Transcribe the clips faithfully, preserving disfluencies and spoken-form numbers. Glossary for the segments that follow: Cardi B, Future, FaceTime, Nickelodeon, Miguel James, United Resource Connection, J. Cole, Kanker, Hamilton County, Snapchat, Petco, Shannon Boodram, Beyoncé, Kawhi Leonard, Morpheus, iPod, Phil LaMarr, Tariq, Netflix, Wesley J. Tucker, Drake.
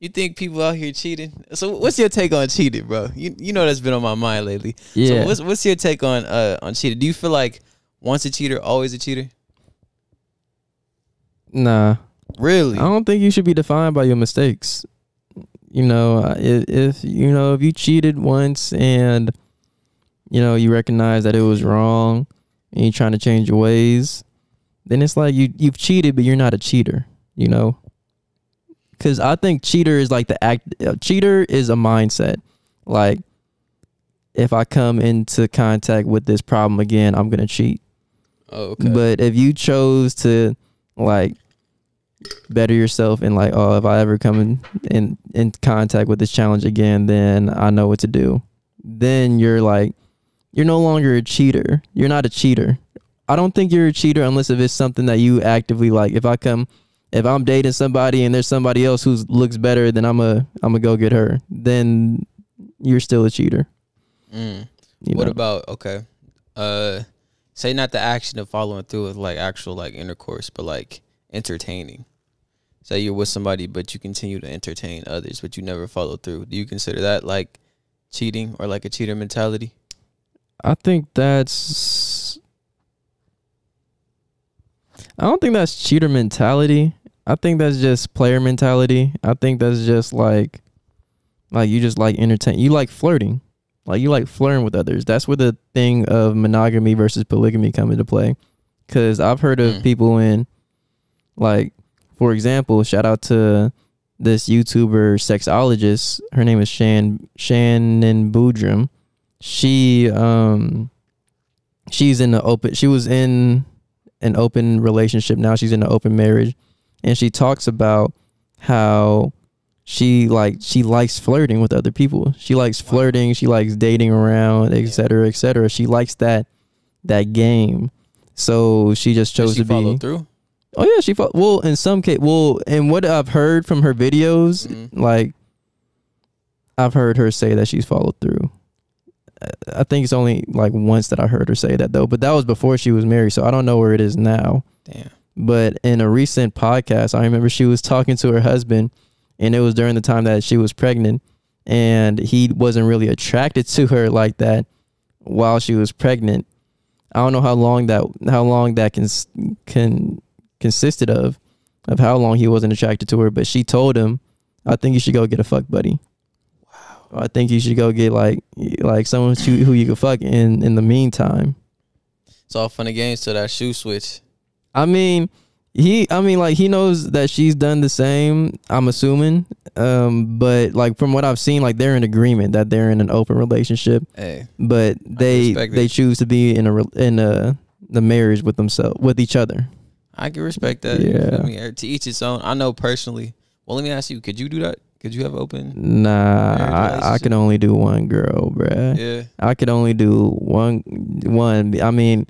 You think people out here cheating? So what's your take on cheating, bro? You you know that's been on my mind lately. Yeah. So what's what's your take on uh on cheating? Do you feel like once a cheater, always a cheater? Nah. Really? I don't think you should be defined by your mistakes. You know, if, if you know if you cheated once and you know you recognize that it was wrong and you're trying to change your ways, then it's like you you've cheated, but you're not a cheater. You know. Because I think cheater is like the act. Uh, cheater is a mindset. Like, if I come into contact with this problem again, I'm gonna cheat. Oh, okay. But if you chose to like better yourself and like, oh, if I ever come in, in in contact with this challenge again, then I know what to do. Then you're like, you're no longer a cheater. You're not a cheater. I don't think you're a cheater unless if it's something that you actively like. If I come. If I'm dating somebody and there's somebody else who looks better, then I'm a I'm a go get her. Then you're still a cheater. Mm. What know? About okay? Uh, say not the action of following through with like actual like intercourse, but like entertaining. Say you're with somebody, but you continue to entertain others, but you never follow through. Do you consider that like cheating or like a cheater mentality? I think that's. I don't think that's cheater mentality. I think that's just player mentality. I think that's just like, like you just like entertain. You like flirting, like you like flirting with others. That's where the thing of monogamy versus polygamy come into play. Because I've heard of mm. people in, like, for example, shout out to this YouTuber sexologist. Her name is Shan Shannon Boodram. She um, she's in the open. She was in an open relationship. Now she's in an open marriage. And she talks about how she like she likes flirting with other people. She likes flirting. She likes dating around, et cetera, et cetera. She likes that that game. So she just chose to be. Did she follow through? Oh yeah, she fo- well in some case. Well, and what I've heard from her videos, mm-hmm. like I've heard her say that she's followed through. I think it's only like once that I heard her say that though, but that was before she was married, so I don't know where it is now. Damn. But in a recent podcast, I remember she was talking to her husband, and it was during the time that she was pregnant, and he wasn't really attracted to her like that while she was pregnant. I don't know how long that how long that can can consisted of of how long he wasn't attracted to her, but she told him, "I think you should go get a fuck buddy." I think you should go get like like someone who, who you can fuck in in the meantime. It's all fun and games till that shoe switch. I mean, he I mean like he knows that she's done the same, I'm assuming. Um, but like from what I've seen, like they're in agreement that they're in an open relationship. Hey, but they they choose to be in a in a the marriage with themselves with each other. I can respect that. Yeah, you know, to each its own. I know personally. Well, let me ask you: could you do that? Could you have open? Nah, I, I could only do one girl, bruh. Yeah, I could only do one. One. I mean,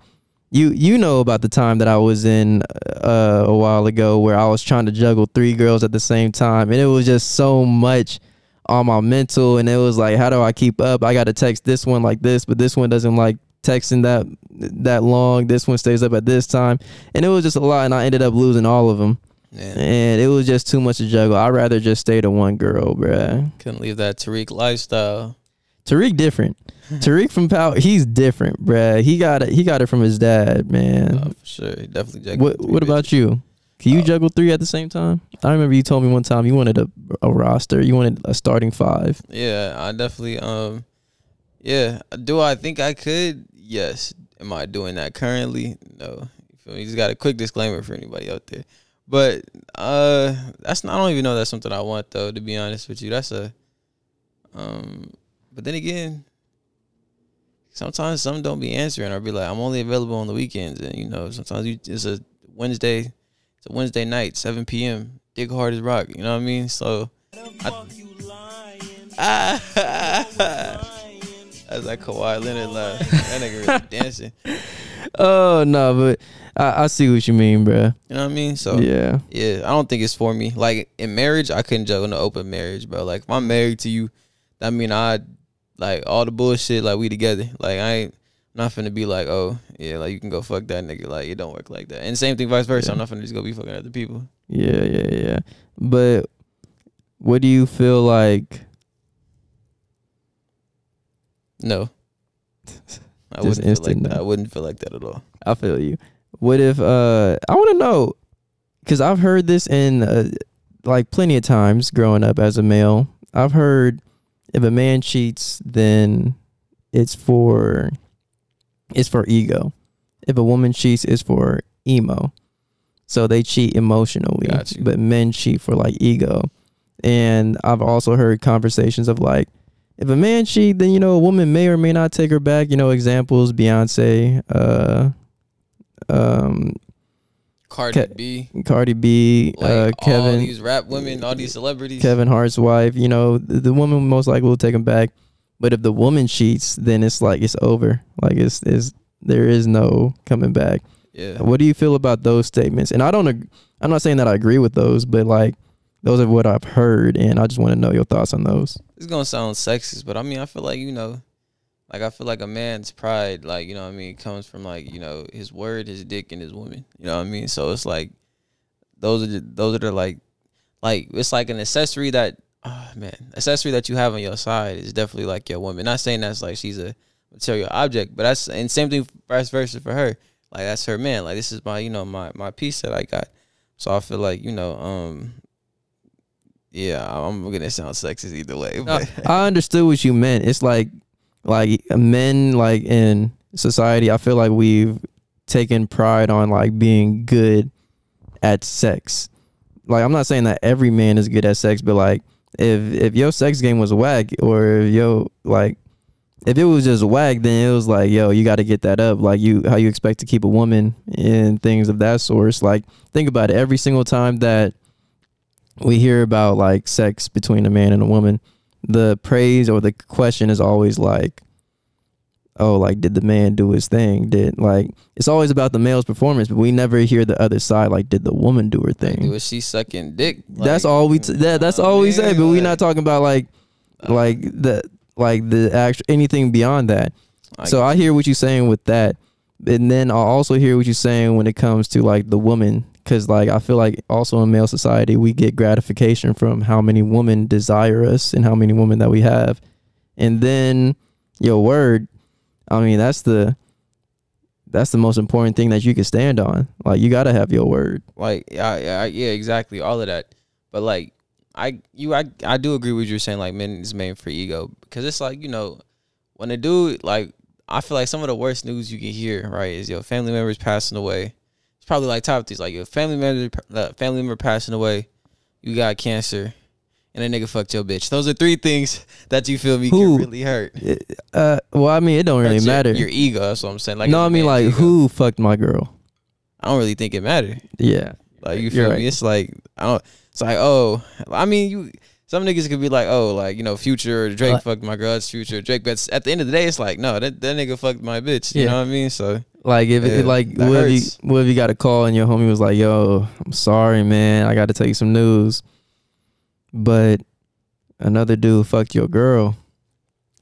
you you know about the time that I was in uh, a while ago where I was trying to juggle three girls at the same time, and it was just so much on my mental, and it was like, how do I keep up? I got to text this one like this, but this one doesn't like texting that that long. This one stays up at this time, and it was just a lot, and I ended up losing all of them. Man. And it was just too much to juggle. I'd rather just stay to one girl, bruh. Couldn't leave that Tariq lifestyle. Tariq different. Tariq from Power, he's different, bruh. He got it. He got it from his dad, man. Oh, for sure, he definitely juggled. What, what about you? Can you oh. juggle three at the same time? I remember you told me one time you wanted a, a roster. You wanted a starting five. Yeah, I definitely. Um, yeah. Do I think I could? Yes. Am I doing that currently? No. You feel me? Just got a quick disclaimer for anybody out there. But uh, that's not, I don't even know that's something I want though. To be honest with you, that's a. Um, but then again, sometimes some don't be answering. Or be like, I'm only available on the weekends, and you know, sometimes you, it's a Wednesday, it's a Wednesday night, seven p m Dig hard as rock. You know what I mean? So. I, that's like Kawhi Leonard laugh. That nigga really dancing. Oh no, but. I, I see what you mean, bruh. You know what I mean? So yeah. Yeah, I don't think it's for me. Like in marriage, I couldn't juggle an open marriage, bro. Like if I'm married to you, that mean I like all the bullshit, like we together. Like I ain't not finna be like, oh, yeah, like you can go fuck that nigga. Like it don't work like that. And same thing vice versa. Yeah. I'm not finna just go be fucking other people. Yeah, yeah, yeah. But What do you feel like? No. I wouldn't feel like that. I wouldn't feel like that at all. I feel you. What if, uh, I want to know, because I've heard this in, uh, like, plenty of times growing up as a male. I've heard if a man cheats, then it's for, it's for ego. If a woman cheats, it's for emo. So they cheat emotionally, but men cheat for, like, ego. And I've also heard conversations of, like, if a man cheat, then, you know, a woman may or may not take her back. You know, examples, Beyonce, uh, um, Cardi Ke- B, Cardi B, like uh, Kevin, all these rap women, all these celebrities, Kevin Hart's wife. You know, the, the woman most likely will take him back. But if the woman cheats, then it's like it's over. Like it's is there is no coming back. Yeah. What do you feel about those statements? And I don't. Ag- I'm not saying that I agree with those, but like. Those are what I've heard, and I just want to know your thoughts on those. It's going to sound sexist, but, I mean, I feel like, you know, like, I feel like a man's pride, like, you know what I mean, comes from, like, you know, his word, his dick, and his woman. You know what I mean? So it's like, those are the, those are the, like, like, it's like an accessory that, oh, man, accessory that you have on your side is definitely, like, your woman. Not saying that's, like, she's a material object, but that's, and same thing vice versa for her. Like, that's her man. Like, this is my, you know, my, my piece that I got. So I feel like, you know, um... yeah, I'm gonna sound sexist either way. But. I understood what you meant. It's like, like men, like in society, I feel like we've taken pride on like being good at sex. Like, I'm not saying that every man is good at sex, but like, if if your sex game was whack, or if yo like, if it was just whack, then it was like, yo, you got to get that up. Like, you how you expect to keep a woman and things of that sort. Like, think about it. Every single time that we hear about like sex between a man and a woman, the praise or the question is always like, oh, like, did the man do his thing? Did like, it's always about the male's performance, but we never hear the other side. Like, did the woman do her thing? Like, was she sucking dick? Like, that's all we, t- that, that's all we say, but we're not talking about like, like the, like the actual, anything beyond that. So I hear what you're saying with that. And then I'll also hear what you're saying when it comes to like the woman. Because, like, I feel like also in male society, we get gratification from how many women desire us and how many women that we have. And then your word, I mean, that's the that's the most important thing that you can stand on. Like, you got to have your word. Like, yeah, yeah, yeah, exactly. All of that. But, like, I you, I, I do agree with you saying, like, men is made for ego. Because it's like, you know, when a dude, like, I feel like some of the worst news you can hear, right, is your family members passing away. Probably like top things, like your family member, uh, family member passing away, you got cancer, and a nigga fucked your bitch. Those are three things that you feel me who, can really hurt. Uh, well, I mean, it don't really that's matter. Your, your ego, that's what I'm saying. Like, no, I mean, like ego. Who fucked my girl? I don't really think it mattered. Yeah, like you feel You're me? Right. It's like I don't. It's like oh, I mean, you. Some niggas could be like, oh, like, you know, Future or Drake uh, fucked my girl. It's Future, Drake. But at the end of the day, it's like, no, that, that nigga fucked my bitch. You yeah. know what I mean? So, like, if yeah, it, like, what if, you, what if you got a call and your homie was like, yo, I'm sorry, man. I got to tell you some news. But another dude fucked your girl.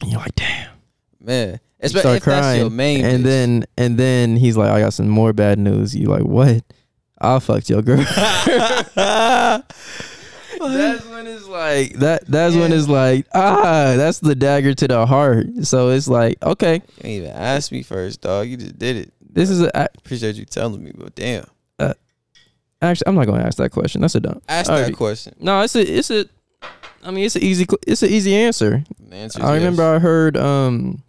And you're like, damn. Man. You start if crying. That's your main and bitch. then And then he's like, I got some more bad news. You like, what? I fucked your girl. That's when it's like that. That's yeah. when it's like ah, that's the dagger to the heart. So it's like okay, you didn't even ask me first, dog. You just did it. This is a, I appreciate you telling me, but damn. Uh, actually, I'm not gonna ask that question. That's a dumb. Ask All that right. question. No, it's a, it's a. I mean, it's an easy, it's an easy answer. I remember yes. I heard um,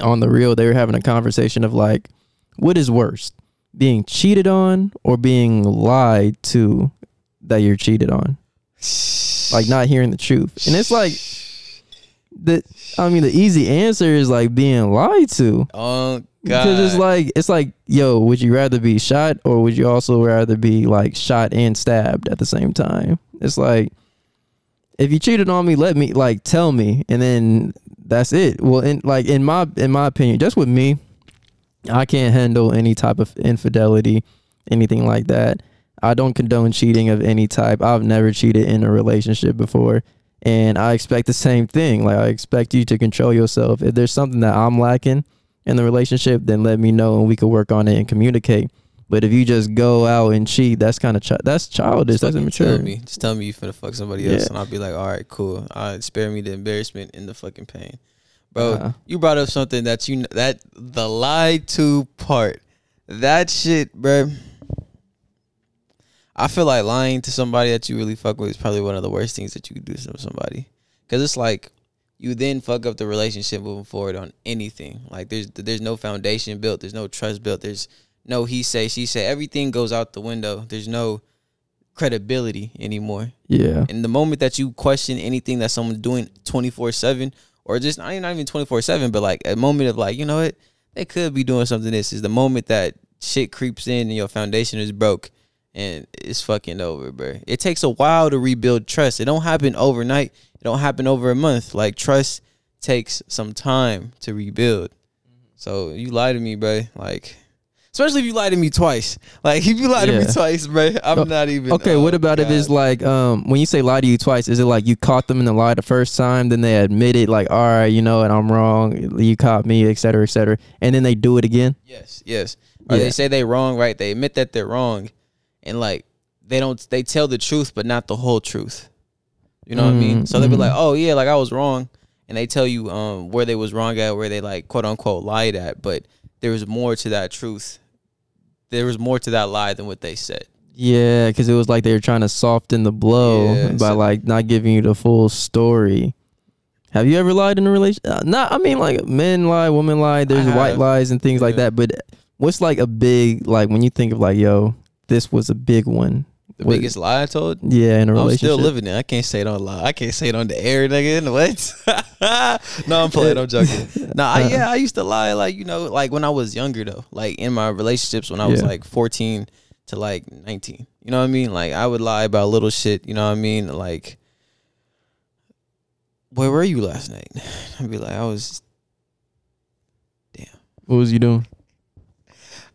on the reel they were having a conversation of like, what is worse, being cheated on or being lied to that you're cheated on. Like not hearing the truth. And it's like the I mean the easy answer is like being lied to. Oh god. Because it's like it's like, yo, would you rather be shot or would you also rather be like shot and stabbed at the same time? It's like if you cheated on me, let me like tell me and then that's it. Well in like in my in my opinion, just with me, I can't handle any type of infidelity, anything like that. I don't condone cheating of any type. I've never cheated in a relationship before. And I expect the same thing. Like, I expect you to control yourself. If there's something that I'm lacking in the relationship, then let me know and we can work on it and communicate. But if you just go out and cheat, that's kind of chi- that's childish. That's immature. Me. Just tell me you finna fuck somebody else, yeah. and I'll be like, all right, cool. All right, spare me the embarrassment and the fucking pain, bro. Uh-huh. You brought up something that you that the lie to part. That shit, bro. I feel like lying to somebody that you really fuck with is probably one of the worst things that you could do to somebody, because it's like you then fuck up the relationship moving forward on anything. Like there's there's no foundation built. There's no trust built. There's no he say, she say. Everything goes out the window. There's no credibility anymore. Yeah. And the moment that you question anything that someone's doing twenty-four seven, or just not even, not even twenty-four seven, but like a moment of like, you know what, they could be doing something. This is the moment that shit creeps in and your foundation is broke and it's fucking over, bro. It takes a while to rebuild trust. It don't happen overnight. It don't happen over a month. Like trust takes some time to rebuild. So you lie to me, bro. Like... Especially if you lie to me twice. Like, if you lie yeah. to me twice, bro, I'm oh, not even... Okay, oh, what about God. If it's like, um, when you say lie to you twice, is it like you caught them in the lie the first time, then they admit it, like, all right, you know, and I'm wrong, you caught me, et cetera, et cetera, and then they do it again? Yes, yes. Or yeah. they say they're wrong, right? They admit that they're wrong, and, like, they don't, they tell the truth, but not the whole truth. You know mm, what I mean? So mm. they be like, oh, yeah, like, I was wrong, and they tell you um where they was wrong at, where they, like, quote-unquote lied at, but there was more to that truth. There was more to that lie than what they said. Yeah, because it was like they were trying to soften the blow yeah, by, so like, not giving you the full story. Have you ever lied in a relationship? Uh, not, I mean, like, men lie, women lie. There's white lies and things yeah. like that. But what's, like, a big, like, when you think of, like, yo, this was a big one. The what? Biggest lie I told? Yeah, in a I'm relationship. I'm still living it. I can't say it on lie. I can't say it on the air, nigga. In the what? No, I'm playing. I'm joking. No, I, uh-huh. yeah, I used to lie, like, you know, like when I was younger, though. Like in my relationships when I was yeah. like fourteen to like nineteen. You know what I mean? Like I would lie about little shit. You know what I mean? Like, where were you last night? I'd be like, I was, damn. What was you doing?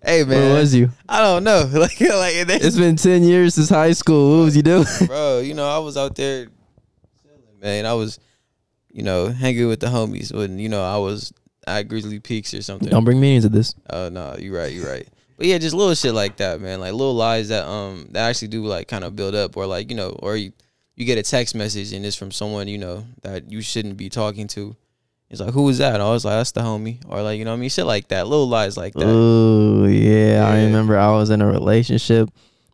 Hey, man. Where was you? I don't know. Like, like they, it's been ten years since high school. What was you doing? Bro, you know, I was out there chilling, man. I was, you know, hanging with the homies. When, you know, I was at Grizzly Peaks or something. Don't bring me into this. Oh, uh, no. You're right. You're right. But, yeah, just little shit like that, man. Like, little lies that um that actually do, like, kind of build up. Or, like, you know, or you, you get a text message and it's from someone, you know, that you shouldn't be talking to. It's like, who was that? And I was like, that's the homie. Or like, you know what I mean? Shit like that. Little lies like that. Ooh, yeah. yeah. I remember I was in a relationship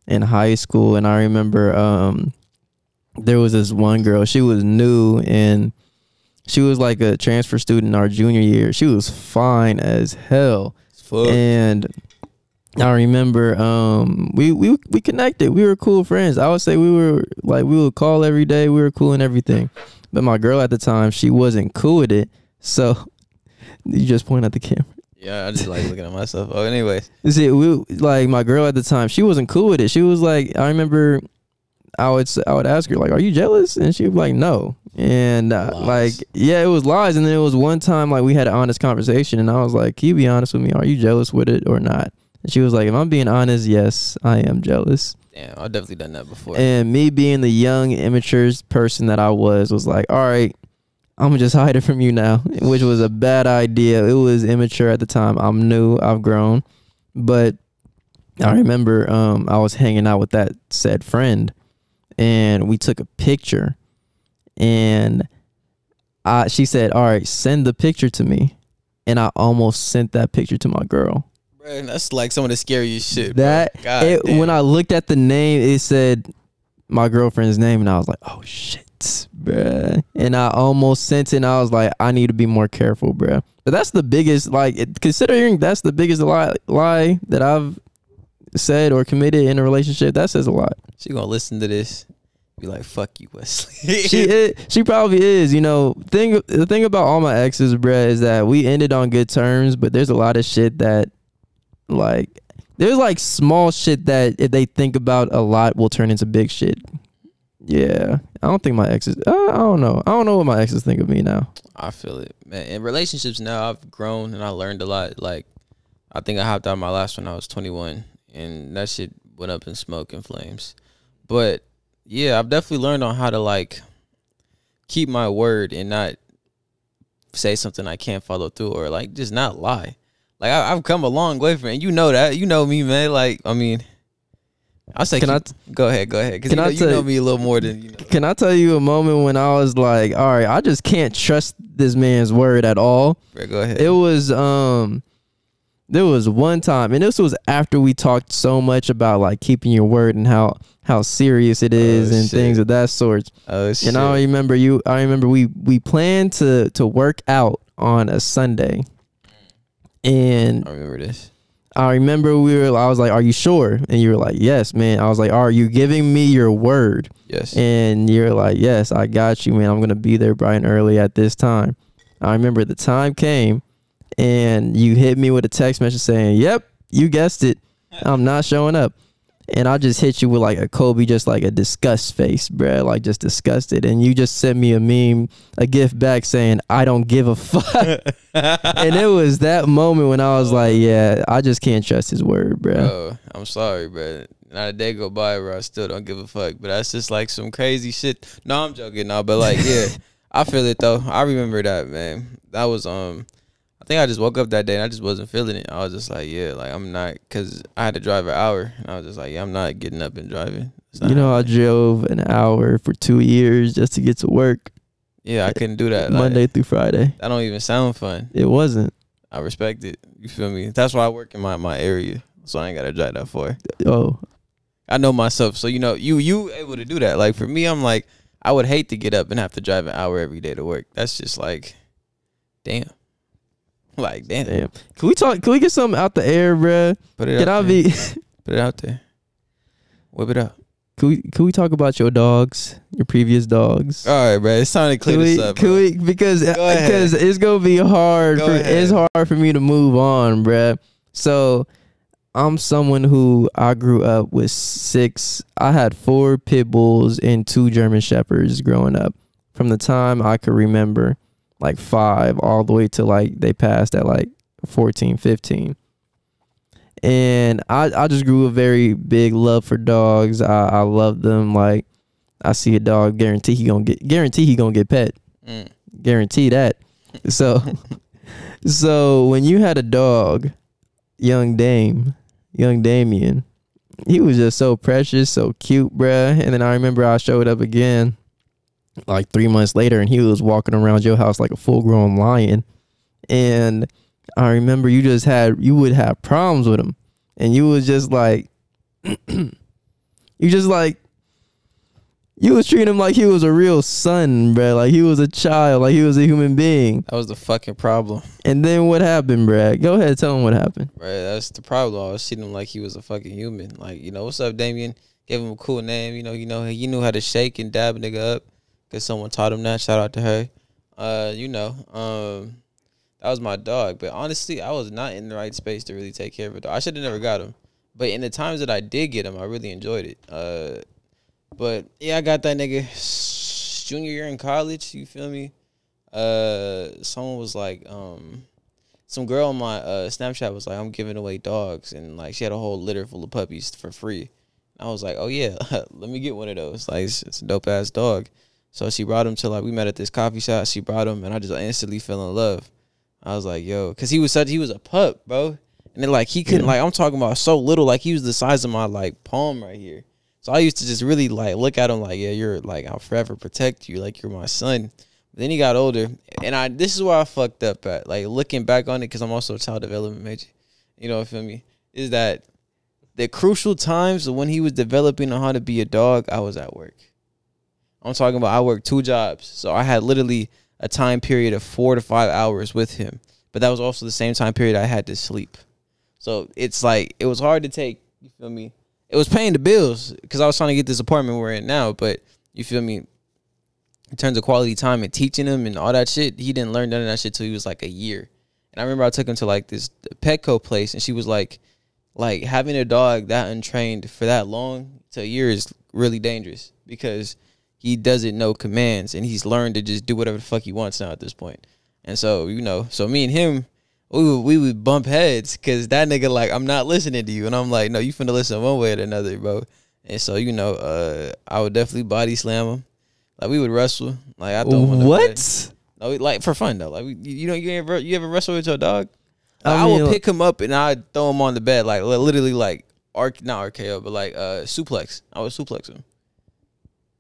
in high school. And I remember um, there was this one girl. She was new. And she was like a transfer student our junior year. She was fine as hell. Fuck. And I remember um, we, we, we connected. We were cool friends. I would say we were like, we would call every day. We were cool and everything. But my girl at the time, she wasn't cool with it. So you just point at the camera. Yeah, I just like looking at myself. Oh, anyways, see, we like my girl at the time. She wasn't cool with it. She was like, I remember, I would I would ask her like, "Are you jealous?" And she was like, "No." And uh, like, yeah, it was lies. And then it was one time like we had an honest conversation, and I was like, "Can you be honest with me? Are you jealous with it or not?" And she was like, "If I'm being honest, yes, I am jealous." Yeah, I've definitely done that before. And me being the young, immature person that I was, was like, "All right, I'm going to just hide it from you now," which was a bad idea. It was immature at the time. I'm new. I've grown. But I remember um, I was hanging out with that said friend, and we took a picture, and I, she said, "All right, send the picture to me." And I almost sent that picture to my girl. Bro, that's like some of the scariest shit. That it, when I looked at the name, it said my girlfriend's name, and I was like, "Oh, shit." Bruh. And I almost sent it, and I was like, I need to be more careful, bruh. But that's the biggest, like, it, considering that's the biggest lie, lie that I've said or committed in a relationship, that says a lot. She gonna listen to this, be like, "Fuck you, Wesley." she is, she probably is, you know. Thing the thing about all my exes, bruh, is that we ended on good terms, but there's a lot of shit that, like, there's like small shit that if they think about a lot will turn into big shit. Yeah, I don't think my exes, uh, I don't know. I don't know what my exes think of me now. I feel it, man. In relationships now, I've grown and I learned a lot. Like, I think I hopped out of my last one, I was twenty-one, and that shit went up in smoke and flames. But, yeah, I've definitely learned on how to, like, keep my word and not say something I can't follow through, or, like, just not lie. Like, I, I've come a long way from it. You know that. You know me, man. Like, I mean, I'll say, can keep, I t- go ahead, go ahead. Because you, know, you know me a little more than you know. Can I tell you a moment when I was like, all right, I just can't trust this man's word at all? Right, go ahead. It was, um, there was one time, and this was after we talked so much about, like, keeping your word and how, how serious it is oh, and shit. things of that sort. Oh, shit. And I remember you, I remember we, we planned to, to work out on a Sunday. And I remember this. I remember we were, I was like, are you sure? And you were like, yes, man. I was like, are you giving me your word? Yes. And you're like, yes, I got you, man. I'm going to be there bright and early at this time. I remember the time came and you hit me with a text message saying, yep, you guessed it, I'm not showing up. And I just hit you with like a Kobe, just like a disgust face, bruh. Like, just disgusted. And you just sent me a meme, a gift back saying, I don't give a fuck. And it was that moment when I was oh. like, yeah, I just can't trust his word, bruh. Oh, I'm sorry, bruh. Not a day go by where I still don't give a fuck. But that's just like some crazy shit. No, I'm joking now. But like, yeah, I feel it though. I remember that, man. That was, um, I think I just woke up that day and I just wasn't feeling it. I was just like, yeah, like, I'm not, because I had to drive an hour. And I was just like, yeah, I'm not getting up and driving. You know, I drove an hour for two years just to get to work. Yeah, I couldn't do that. Monday like, through Friday. That don't even sound fun. It wasn't. I respect it. You feel me? That's why I work in my, my area. So I ain't got to drive that far. Oh. I know myself. So, you know, you you able to do that. Like, for me, I'm like, I would hate to get up and have to drive an hour every day to work. That's just like, damn. Like, damn. damn. Can we talk? Can we get something out the air, bruh? Put it can out I there. Be Put it out there. Whip it up. Can we, can we talk about your dogs, your previous dogs? All right, bruh. It's time to clear this up. Can we, because Go because it's going to be hard. For, it's hard for me to move on, bruh. So, I'm someone who I grew up with six. I had four pit bulls and two German shepherds growing up. From the time I could remember. Like five all the way to like they passed at like fourteen, fifteen. And I, I just grew a very big love for dogs. I, I love them. Like, I see a dog, guarantee he gonna get guarantee he gonna get pet. Mm. Guarantee that. So so when you had a dog, young Dame, young Damien, he was just so precious, so cute, bruh. And then I remember I showed up again like three months later and he was walking around your house like a full grown lion. And I remember you just had, you would have problems with him and you was just like, you just like, you was treating him like he was a real son, bro. Like he was a child, like he was a human being. That was the fucking problem. And then what happened, Brad? Go ahead, tell him what happened. Right, that's the problem. I was treating him like he was a fucking human. Like, you know, what's up, Damien? Gave him a cool name. You know, you know, he knew how to shake and dab a nigga up. Because someone taught him that. Shout out to her. Uh, you know, um, that was my dog. But honestly, I was not in the right space to really take care of it. I should have never got him. But in the times that I did get him, I really enjoyed it. Uh, but, yeah, I got that nigga junior year in college. You feel me? Uh, someone was like, um, some girl on my uh, Snapchat was like, I'm giving away dogs. And, like, she had a whole litter full of puppies for free. And I was like, oh, yeah, let me get one of those. Like, it's, it's a dope-ass dog. So she brought him to, like, we met at this coffee shop. She brought him, and I just instantly fell in love. I was like, yo, because he was such, he was a pup, bro. And then, like, he couldn't, yeah. like, I'm talking about so little. Like, he was the size of my, like, palm right here. So I used to just really, like, look at him like, yeah, you're, like, I'll forever protect you. Like, you're my son. But then he got older, and I this is where I fucked up at. Like, looking back on it, because I'm also a child development major. You know, feel me? Is that the crucial times when he was developing on how to be a dog, I was at work. I'm talking about I worked two jobs. So I had literally a time period of four to five hours with him. But that was also the same time period I had to sleep. So it's like, it was hard to take, you feel me? It was paying the bills because I was trying to get this apartment we're in now. But you feel me? In terms of quality time and teaching him and all that shit, he didn't learn none of that shit till he was like a year. And I remember I took him to like this Petco place and she was like, like having a dog that untrained for that long to a year is really dangerous because he doesn't know commands, and he's learned to just do whatever the fuck he wants now at this point. And so, you know, so me and him, we would, we would bump heads because that nigga, like, I'm not listening to you. And I'm like, no, you finna listen one way or another, bro. And so, you know, uh, I would definitely body slam him. Like, we would wrestle. Like, I don't want to. What? No, like, for fun, though. Like, we, you know, you ever, you ever wrestle with your dog? I, I mean, would pick him up and I'd throw him on the bed, like literally, like arc not R K O, but like uh, suplex. I would suplex him,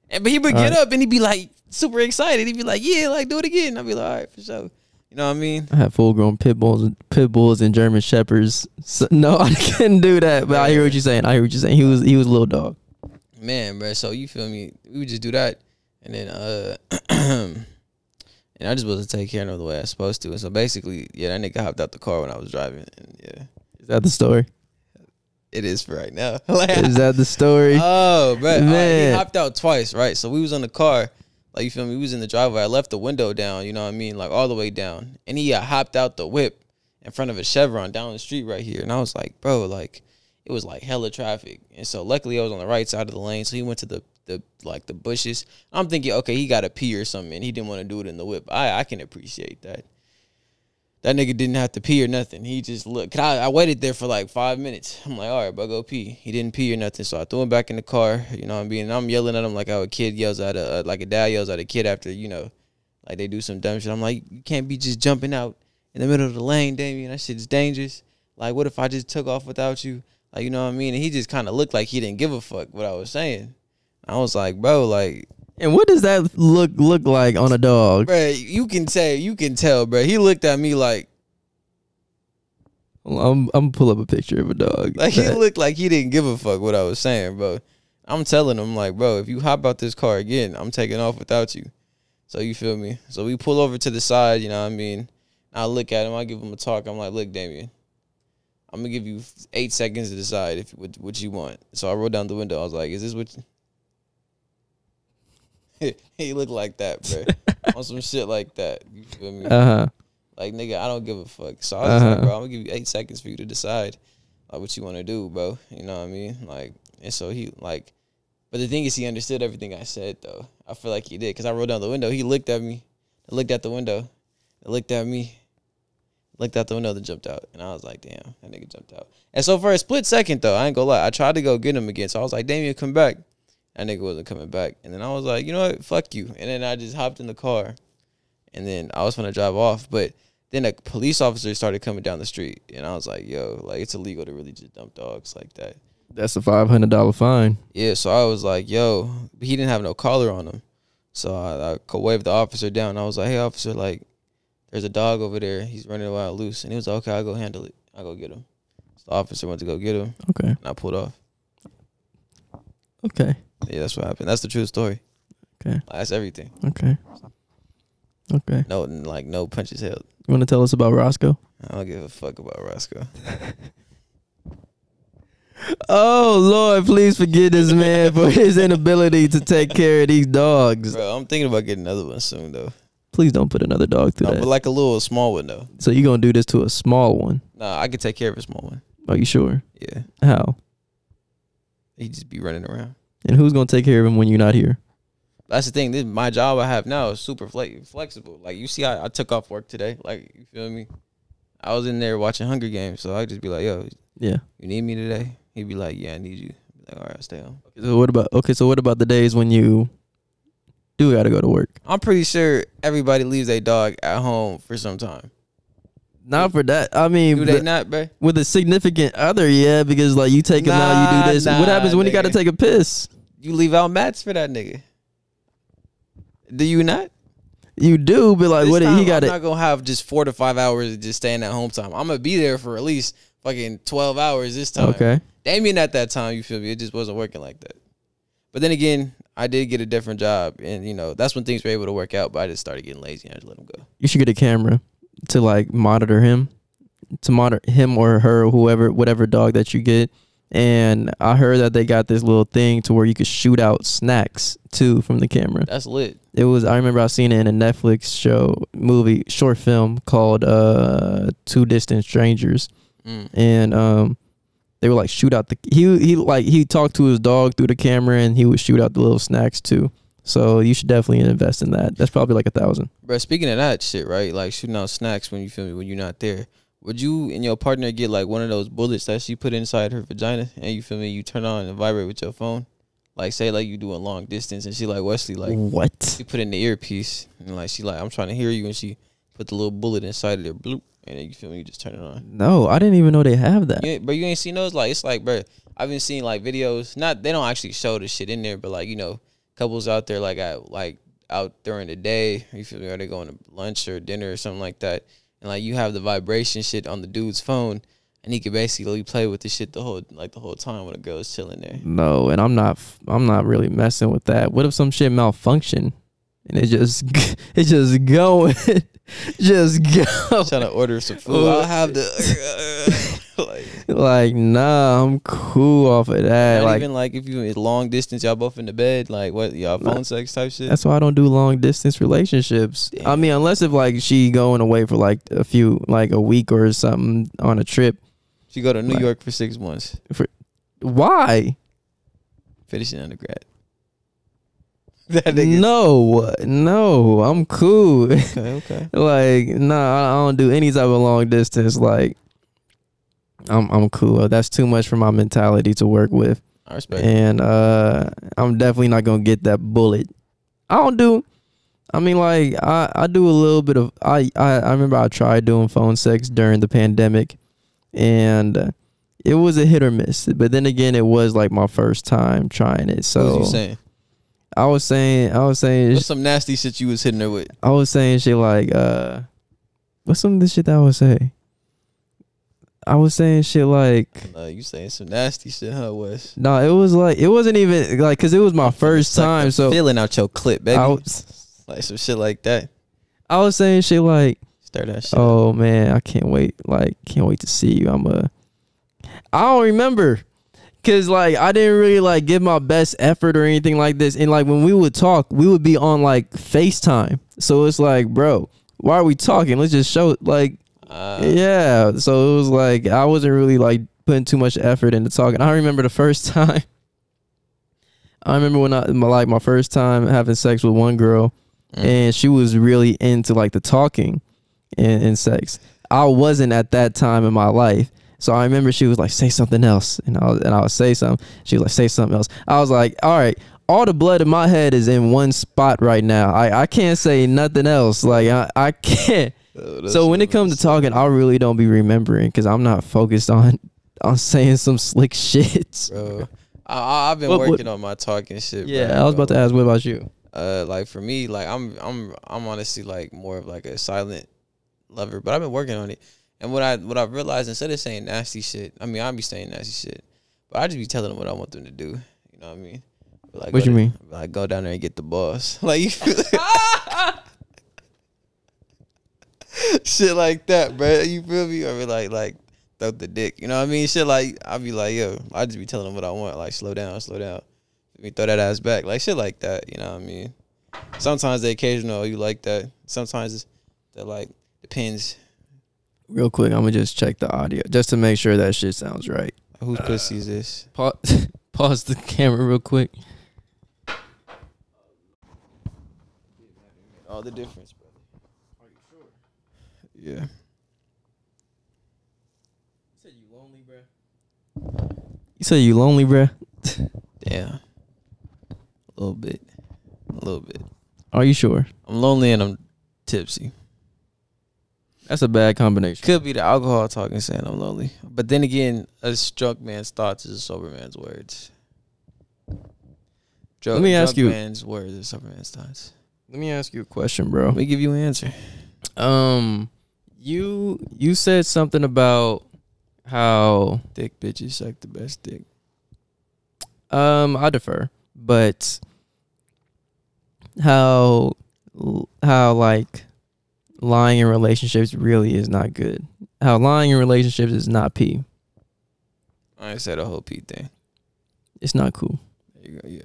and but he would get right. up and he'd be like super excited. He'd be like, "Yeah, like do it again." And I'd be like, "All right, for sure." You know what I mean? I had full grown pit bulls, and pit bulls and German shepherds. So, no, I couldn't do that. But man. I hear what you're saying. I hear what you're saying. He was he was a little dog, man, bro. So you feel me? We would just do that, and then uh, and I just wasn't taking care of him the way I was supposed to. And so basically, yeah, that nigga hopped out the car when I was driving. And yeah, is that the story? It is for right now. Like, is that the story? Oh, bro, man, I, he hopped out twice, right? So we was on the car. Like, you feel me? We was in the driveway. I left the window down, you know what I mean? Like, all the way down. And he uh, hopped out the whip in front of a Chevron down the street right here. And I was like, bro, like, it was, like, hella traffic. And so, luckily, I was on the right side of the lane. So, he went to the, the like, the bushes. I'm thinking, okay, he got a pee or something. And he didn't want to do it in the whip. I, I can appreciate that. That nigga didn't have to pee or nothing. He just looked. Cause I, I waited there for, like, five minutes. I'm like, all right, bro, go pee. He didn't pee or nothing. So, I threw him back in the car, you know what I mean? And I'm yelling at him like how a kid yells at a, like, a dad yells at a kid after, you know, like, they do some dumb shit. I'm like, you can't be just jumping out in the middle of the lane, Damien. That shit's dangerous. Like, what if I just took off without you? Like, you know what I mean? And he just kind of looked like he didn't give a fuck what I was saying. I was like, bro, like. And what does that look look like on a dog? Bro, you can tell, you can tell, bro. He looked at me like. I'm I'm pull up a picture of a dog. Like, he looked like he didn't give a fuck what I was saying, bro. I'm telling him, like, bro, if you hop out this car again, I'm taking off without you. So you feel me? So we pull over to the side, you know what I mean? I look at him, I give him a talk. I'm like, look, Damien, I'm gonna give you eight seconds to decide if what, what you want. So I rolled down the window. I was like, is this what? You he looked like that, bro. On some shit like that. You feel me? Uh-huh. Like, nigga, I don't give a fuck. So I was uh-huh. like, bro, I'm gonna give you eight seconds for you to decide, like, what you want to do, bro. You know what I mean? Like, and so he, like, but the thing is, he understood everything I said, though. I feel like he did, because I rolled down the window. He looked at me. I looked out the window. I looked at me. Looked out the window, then jumped out. And I was like, damn, that nigga jumped out. And so for a split second, though, I ain't gonna lie, I tried to go get him again. So I was like, Damien, come back. That nigga wasn't coming back. And then I was like, you know what? Fuck you. And then I just hopped in the car. And then I was going to drive off. But then a police officer started coming down the street. And I was like, yo, like, it's illegal to really just dump dogs like that. That's a five hundred dollar fine. Yeah, so I was like, yo. But he didn't have no collar on him. So I, I waved the officer down. And I was like, hey, officer, like, there's a dog over there. He's running wild loose. And he was like, okay, I'll go handle it. I'll go get him. So the officer went to go get him. Okay. And I pulled off. Okay. Yeah, that's what happened. That's the true story. Okay. That's everything. Okay. Okay. No, like, no punches held. You want to tell us about Roscoe? I don't give a fuck about Roscoe. Oh, Lord, please forgive this man for his inability to take care of these dogs. Bro, I'm thinking about getting another one soon, though. Please don't put another dog through no, that. But like a little small one, though. So you going to do this to a small one? Nah, I can take care of a small one. Are you sure? Yeah. How? He just be running around. And who's going to take care of him when you're not here? That's the thing. This, my job I have now is super flexible. Like, you see, I, I took off work today. Like, you feel me? I was in there watching Hunger Games, so I'd just be like, yo, yeah, you need me today? He'd be like, yeah, I need you. I'd be like, all right, I'll stay home. Okay, so what about, okay, so what about the days when you do got to go to work? I'm pretty sure everybody leaves their dog at home for some time. Not for that. I mean, do they not, bro? With a significant other, yeah, because, like, you take him nah, out, you do this. Nah, what happens when nigga. You got to take a piss? You leave out mats for that nigga. Do you not? You do, but, like, this what time, he got it. I'm not going to have just four to five hours of just staying at home time. I'm going to be there for at least fucking twelve hours this time. Okay. Damien at that time, you feel me? It just wasn't working like that. But then again, I did get a different job, and, you know, that's when things were able to work out, but I just started getting lazy and I just let him go. You should get a camera. To like monitor him, to monitor him or her, or whoever, whatever dog that you get. And I heard that they got this little thing to where you could shoot out snacks too from the camera. That's lit. It was, I remember I seen it in a Netflix show, movie, short film called uh, Two Distant Strangers. Mm. And um, they would like shoot out the, he, he like, he talked to his dog through the camera and he would shoot out the little snacks too. So you should definitely invest in that. That's probably like a thousand. Bro, speaking of that shit, right? Like shooting out snacks when you feel me, when you're not there. Would you and your partner get like one of those bullets that she put inside her vagina and you feel me, you turn on and vibrate with your phone? Like say like you doing long distance and she like Wesley like what? She put in the earpiece and like she like I'm trying to hear you and she put the little bullet inside of there bloop and then you feel me, you just turn it on. No, I didn't even know they have that. Yeah, but you ain't seen those. Like, it's like, bro, I've been seeing like videos. Not they don't actually show the shit in there, but like, you know, couples out there like at like out during the day. You feel me? Or they going to lunch or dinner or something like that, and like you have the vibration shit on the dude's phone. And he could basically play with the shit the whole like the whole time when a girl's chilling there. No, and I'm not I'm not really messing with that. What if some shit malfunction and it just it just going, just go. Trying to order some food. I'll have the like, like nah, I'm cool off of that. Not like, even like if you it's long distance, y'all both in the bed, like what y'all phone sex type shit. That's why I don't do long distance relationships. Damn. I mean, unless if like she going away for like a few like a week or something on a trip. You go to New like, York for six months. For, why? Finishing undergrad. That nigga. No, no, I'm cool. Okay, okay. Like, nah, I don't do any type of long distance. Like, I'm, I'm cool. That's too much for my mentality to work with. I respect. And uh, I'm definitely not gonna get that bullet. I don't do. I mean, like, I, I do a little bit of. I, I, I remember I tried doing phone sex during the pandemic. And it was a hit or miss, but then again, it was like my first time trying it. So what was you saying? I was saying, I was saying, what's some nasty shit you was hitting her with? I was saying shit like, uh, what's some of the shit that I would say? I was saying shit like, uh, you saying some nasty shit, huh, Wes? No, nah, it was like, it wasn't even like, cause it was my first time. Like so feeling out your clip, baby, I was, like some shit like that. I was saying shit like. That shit. Oh man, I can't wait! Like, can't wait to see you. I'm a. I don't remember, cause like I didn't really like give my best effort or anything like this. And like when we would talk, we would be on like FaceTime. So it's like, bro, why are we talking? Let's just show like, uh, yeah. So it was like I wasn't really like putting too much effort into talking. I remember the first time. I remember when I like my first time having sex with one girl, mm. and she was really into like the talking. In, in sex, I wasn't at that time in my life, so I remember she was like, "Say something else," and I was, and I would say something. She was like, "Say something else." I was like, "All right, all the blood in my head is in one spot right now. I I can't say nothing else. Like I I can't." Oh, so when it comes to talking, I really don't be remembering because I'm not focused on on saying some slick shit. Bro, I, I've been what, working what? on my talking shit. Yeah, bro. I was about to ask, what about you? Uh, like for me, like I'm I'm I'm honestly like more of like a silent. Lover, but I've been working on it, and what I what I've realized, instead of saying nasty shit, I mean I be saying nasty shit, but I just be telling them what I want them to do. You know what I mean? Like, what you mean? Like go down there and get the boss, like you feel like shit like that, bro. You feel me? Or like like throw the dick. You know what I mean? Shit like I be like yo, I just be telling them what I want. Like slow down, slow down. Let me throw that ass back. Like shit like that. You know what I mean? Sometimes the occasional you like that. Sometimes it's they're like. Depends. Real quick, I'm gonna just check the audio just to make sure that shit sounds right. Whose uh, pussy is this? Pa pause the camera real quick. All the difference, brother. Are you sure? Yeah. You said you lonely, bruh. You said you lonely, bruh. Damn. A little bit. A little bit. Are you sure? I'm lonely and I'm tipsy. That's a bad combination. Could be the alcohol talking, saying I'm lonely. But then again, a drunk man's thoughts is a sober man's words. Drunk, Let me ask you. man's words is sober man's thoughts. Let me ask you a question, bro. Let me give you an answer. Um, you you said something about how thick bitches suck the best dick. Um, I defer, but how how like. Lying in relationships really is not good. How lying in relationships is not pee. I ain't said a whole pee thing. It's not cool. There you go, yeah.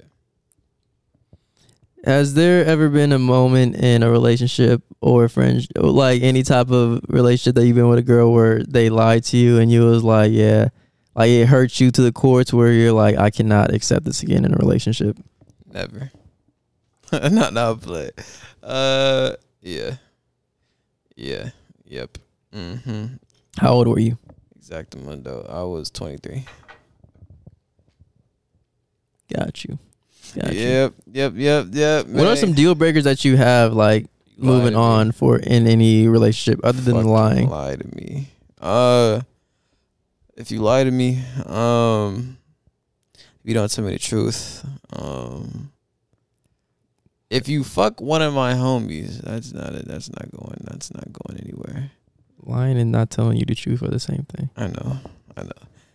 Has there ever been a moment in a relationship or a friend, or like any type of relationship that you've been with a girl where they lied to you and you was like, yeah, like it hurts you to the core to where you're like, I cannot accept this again in a relationship? Never. Not now, but uh, yeah. Yeah. Yep. Mm-hmm. How old were you? Exactamundo. I was twenty-three. Got you. Got yep. You. Yep. Yep. Yep. What man. are some deal breakers that you have? Like You moving on me. for in any relationship other than Fucking lying. Lie to me. Uh, if you lie to me, um, if you don't tell me the truth, um, if you fuck one of my homies, that's not it. That's not going. That's not going anywhere. Lying and not telling you the truth are the same thing. I know. I know.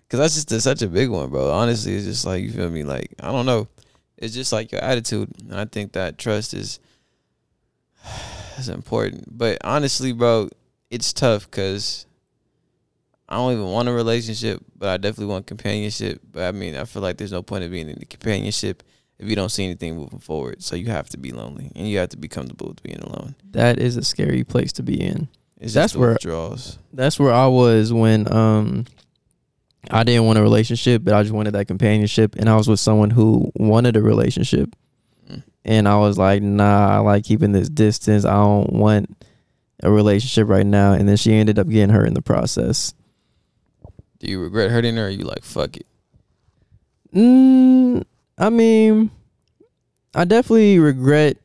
Cause that's just a, such a big one, bro. Honestly, it's just like, you feel me? Like, I don't know. It's just like your attitude. And I think that trust is, is important. But honestly, bro, it's tough because I don't even want a relationship, but I definitely want companionship. But I mean, I feel like there's no point of being in the companionship if you don't see anything moving forward. So you have to be lonely and you have to be comfortable with being alone. That is a scary place to be in. It's that's where withdrawals. That's where I was when um I didn't want a relationship, but I just wanted that companionship, and I was with someone who wanted a relationship. Mm. And I was like, nah, I like keeping this distance. I don't want a relationship right now. And then she ended up getting hurt in the process. Do you regret hurting her, or are you like, fuck it? Mm, I mean, I definitely regret.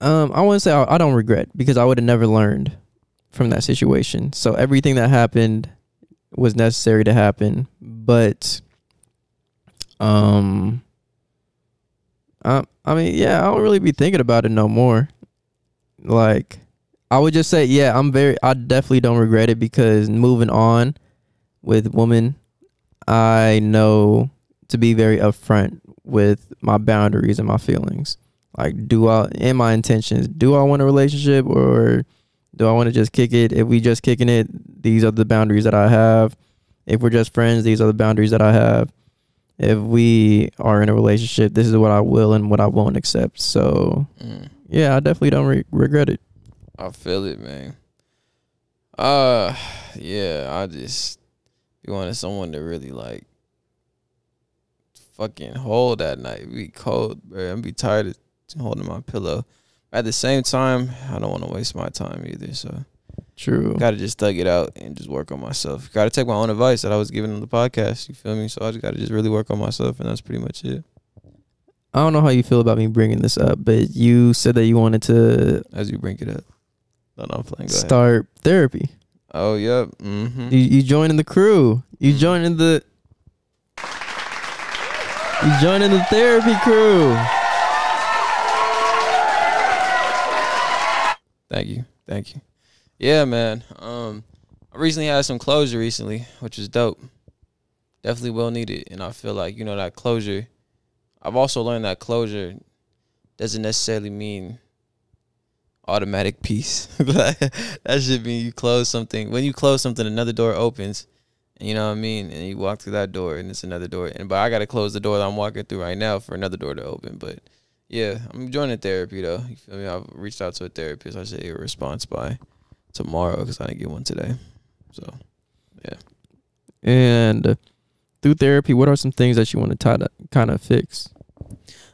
Um, I wouldn't say I, I don't regret, because I would have never learned from that situation. So everything that happened was necessary to happen, but um, I, I mean, yeah, I don't really be thinking about it no more. Like, I would just say, yeah, I'm very, I definitely don't regret it, because moving on with women, I know to be very upfront with my boundaries and my feelings. Like, do I, and my intentions, do I want a relationship, or do I want to just kick it? If we just kicking it, these are the boundaries that I have. If we're just friends, these are the boundaries that I have. If we are in a relationship, this is what I will and what I won't accept. So, mm. yeah, I definitely don't re- regret it. I feel it, man. Uh, yeah, I just, you wanted someone to really, like, fucking hold that night. Be cold, bro. I'm be tired of holding my pillow. At the same time, I don't want to waste my time either. So, true. Got to just thug it out and just work on myself. Got to take my own advice that I was giving on the podcast. You feel me? So I just got to just really work on myself, and that's pretty much it. I don't know how you feel about me bringing this up, but you said that you wanted to, as you bring it up, no, no, I'm playing. Go start ahead. Therapy. Oh yep. Yeah. Mm-hmm. You you joining the crew? You mm-hmm. joining the. You joining the therapy crew. Thank you. Thank you. Yeah, man. Um, I recently had some closure recently, which is dope. Definitely well needed. And I feel like, you know, that closure, I've also learned that closure doesn't necessarily mean automatic peace. That should mean you close something. When you close something, another door opens. And you know what I mean? And you walk through that door, and it's another door. And But I got to close the door that I'm walking through right now for another door to open, but... Yeah, I'm joining therapy, though. You feel me? I've reached out to a therapist. I should get a response by tomorrow, because I didn't get one today. So, yeah. And through therapy, what are some things that you want to kind of fix?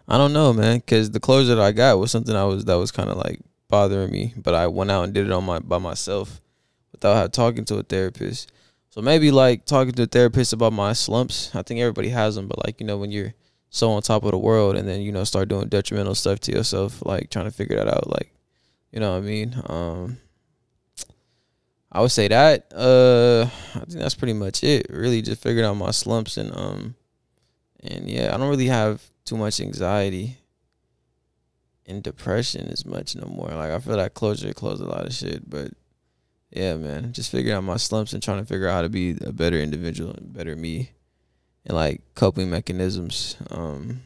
I don't know, man, because the closure that I got was something I was that was kind of, like, bothering me. But I went out and did it on my by myself without talking to a therapist. So maybe, like, talking to a therapist about my slumps. I think everybody has them, but, like, you know, when you're so on top of the world, and then, you know, start doing detrimental stuff to yourself, like trying to figure that out, like, you know what I mean? Um, I would say that, uh, I think that's pretty much it. Really just figured out my slumps, and, um, and yeah, I don't really have too much anxiety and depression as much no more. Like, I feel like closure closed a lot of shit, but yeah, man, just figuring out my slumps and trying to figure out how to be a better individual and better me. And, like, coping mechanisms um,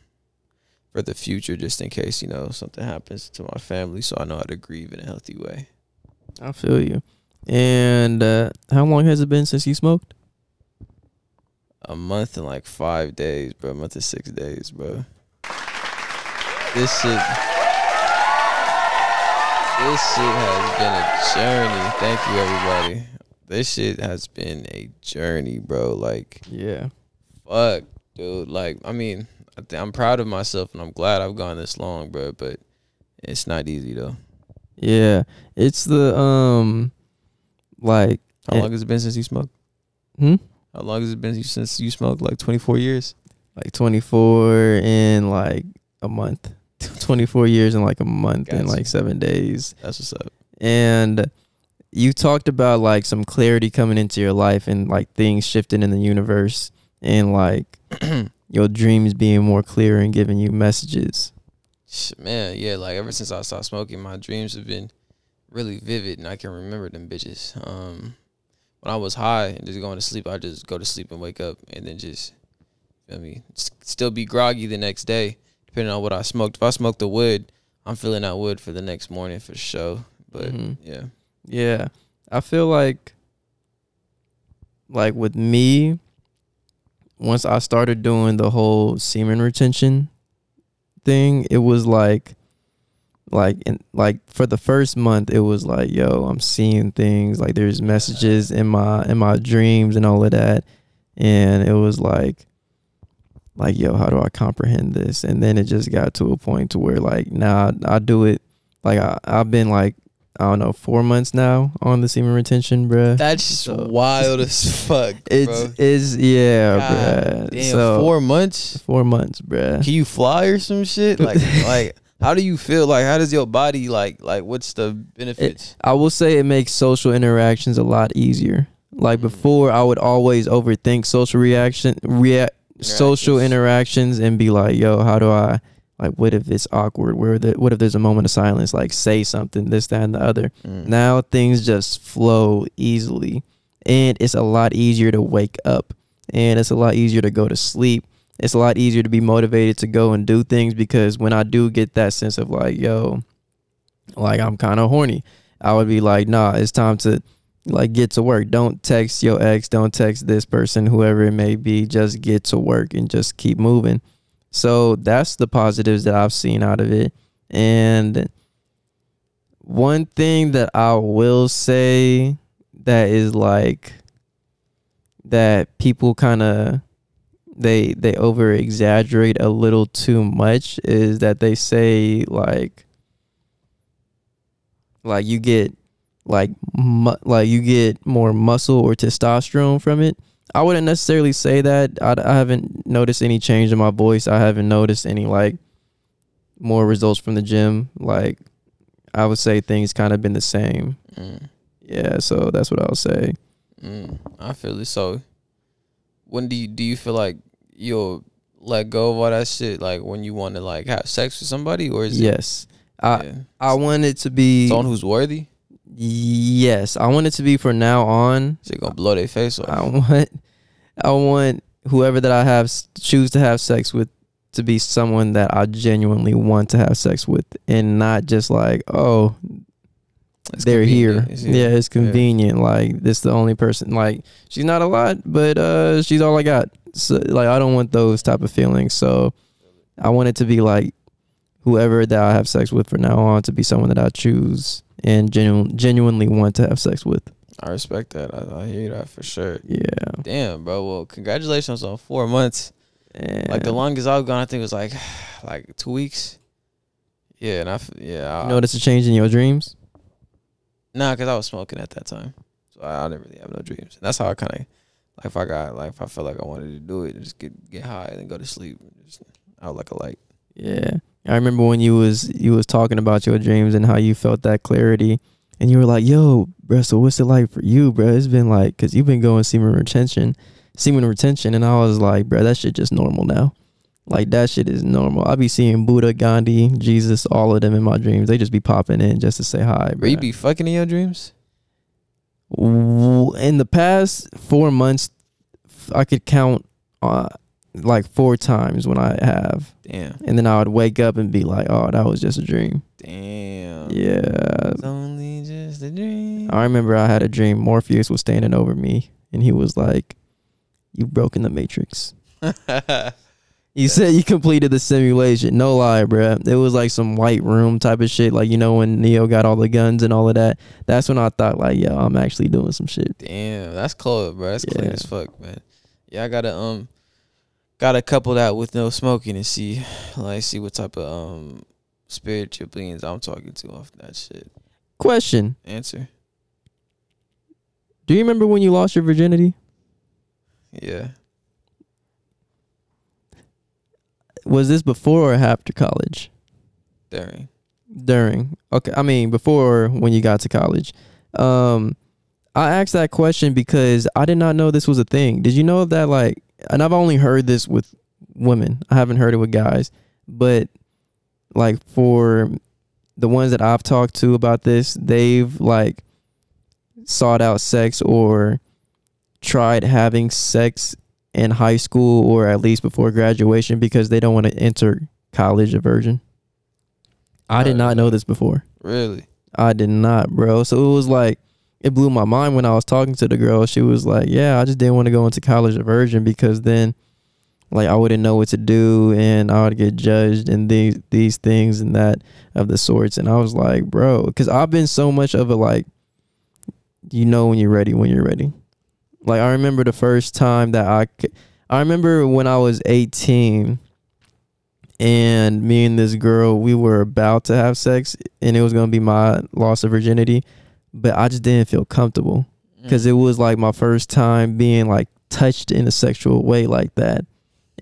for the future, just in case, you know, something happens to my family, so I know how to grieve in a healthy way. I feel you. And uh, how long has it been since you smoked? A month and, like, five days, bro. A month and six days, bro. This shit... This shit has been a journey. Thank you, everybody. This shit has been a journey, bro. Like... Yeah. Fuck, dude. Like, I mean, I th- I'm proud of myself, and I'm glad I've gone this long, bro. But it's not easy, though. Yeah, it's the um, like. How long it, has it been since you smoked? Hmm. How long has it been since you smoked? Like twenty-four years. Like twenty-four in like a month. twenty-four years in like a month gotcha. and like seven days. That's what's up. And you talked about like some clarity coming into your life and like things shifting in the universe and like your dreams being more clear and giving you messages. Man, yeah, like ever since I stopped smoking, my dreams have been really vivid and I can remember them bitches. Um, when I was high and just going to sleep, I just go to sleep and wake up and then just, I mean, still be groggy the next day, depending on what I smoked. If I smoked the wood, I'm feeling that wood for the next morning for sure. But mm-hmm. yeah. Yeah. I feel like, like with me, once I started doing the whole semen retention thing, it was like, like, in, like for the first month, it was like, yo, I'm seeing things, like there's messages in my, in my dreams and all of that. And it was like, like, yo, how do I comprehend this? And then it just got to a point to where like, nah, I do it. Like I, I've been like, I don't know, four months now on the semen retention, bruh. That's so wild as fuck, it's, bro. It's, yeah, God, bruh. Damn, so, four months? Four months, bruh. Can you fly or some shit? Like, like, how do you feel? Like, how does your body, like, like what's the benefits? It, I will say it makes social interactions a lot easier. Like, mm-hmm. before, I would always overthink social reaction, rea- interactions. social interactions and be like, yo, how do I... Like, what if it's awkward? Where the, what if there's a moment of silence? Like, say something, this, that, and the other. Mm. Now things just flow easily. And it's a lot easier to wake up. And it's a lot easier to go to sleep. It's a lot easier to be motivated to go and do things, because when I do get that sense of like, yo, like I'm kind of horny, I would be like, nah, it's time to like get to work. Don't text your ex. Don't text this person, whoever it may be. Just get to work and just keep moving. So that's the positives that I've seen out of it. And one thing that I will say that is like that people kind of, they they over exaggerate a little too much, is that they say like like you get like mu- like you get more muscle or testosterone from it. I wouldn't necessarily say that. I, I haven't noticed any change in my voice. I haven't noticed any, like, more results from the gym. Like, I would say things kind of been the same. Mm. Yeah, so that's what I would say. Mm, I feel it. So, when do you, do you feel like you'll let go of all that shit? Like, when you want to, like, have sex with somebody? Or is yes. It, I, yeah. I want it to be... Someone who's worthy? Yes, I want it to be from now on. Is it gonna blow their face off? I want, I want whoever that I have choose to have sex with to be someone that I genuinely want to have sex with, and not just like, oh, it's they're here. It's here. Yeah, it's convenient. Yeah. Like this, the only person. Like she's not a lot, but uh, she's all I got. So like, I don't want those type of feelings. So I want it to be like whoever that I have sex with from now on to be someone that I choose and genu- genuinely want to have sex with. I respect that. I, I hear that for sure. Yeah. Damn, bro. Well, congratulations on four months. Damn. Like the longest I've gone, I think it was like, like two weeks. Yeah, and I yeah. I, you notice a change in your dreams? Nah, cause I was smoking at that time, so I, I didn't really have no dreams. And that's how I kind of, like, if I got, like, if I felt like I wanted to do it, and just get get high and then go to sleep, just out like a light. Yeah. I remember when you was you was talking about your dreams and how you felt that clarity, and you were like, "Yo, bro, so what's it like for you, bro? It's been like, cause you've been going semen retention, semen retention," and I was like, "Bro, that shit just normal now. Like that shit is normal. I be seeing Buddha, Gandhi, Jesus, all of them in my dreams. They just be popping in just to say hi, bro." You be fucking in your dreams? In the past four months, I could count on. Uh, like four times when I have. Damn. And then I would wake up and be like, oh, that was just a dream. Damn. Yeah. It's only just a dream. I remember I had a dream. Morpheus was standing over me and he was like, you've broken the matrix. You said you completed the simulation. No lie, bruh. It was like some white room type of shit. Like, you know, when Neo got all the guns and all of that. That's when I thought like, yo, I'm actually doing some shit. Damn. That's close, bro. That's yeah. clean as fuck, man. Yeah, I gotta, um, Gotta couple that with no smoking and see, like, see what type of um spiritual beings I'm talking to off that shit. Question. Answer. Do you remember when you lost your virginity? Yeah. Was this before or after college? During. During. Okay. I mean, before when you got to college. Um, I asked that question because I did not know this was a thing. Did you know that, like, and I've only heard this with women. I haven't heard it with guys. But, like, for the ones that I've talked to about this, they've, like, sought out sex or tried having sex in high school or at least before graduation because they don't want to enter college a virgin. I All did right. not know this before. Really? I did not, bro. So it was like, it blew my mind when I was talking to the girl. She was like, yeah, I just didn't want to go into college a virgin because then, like, I wouldn't know what to do and I would get judged and these, these things and that of the sorts. And I was like, bro, because I've been so much of a, like, you know when you're ready, when you're ready. Like, I remember the first time that I... I remember when I was eighteen and me and this girl, we were about to have sex and it was going to be my loss of virginity, but I just didn't feel comfortable because it was, like, my first time being, like, touched in a sexual way like that.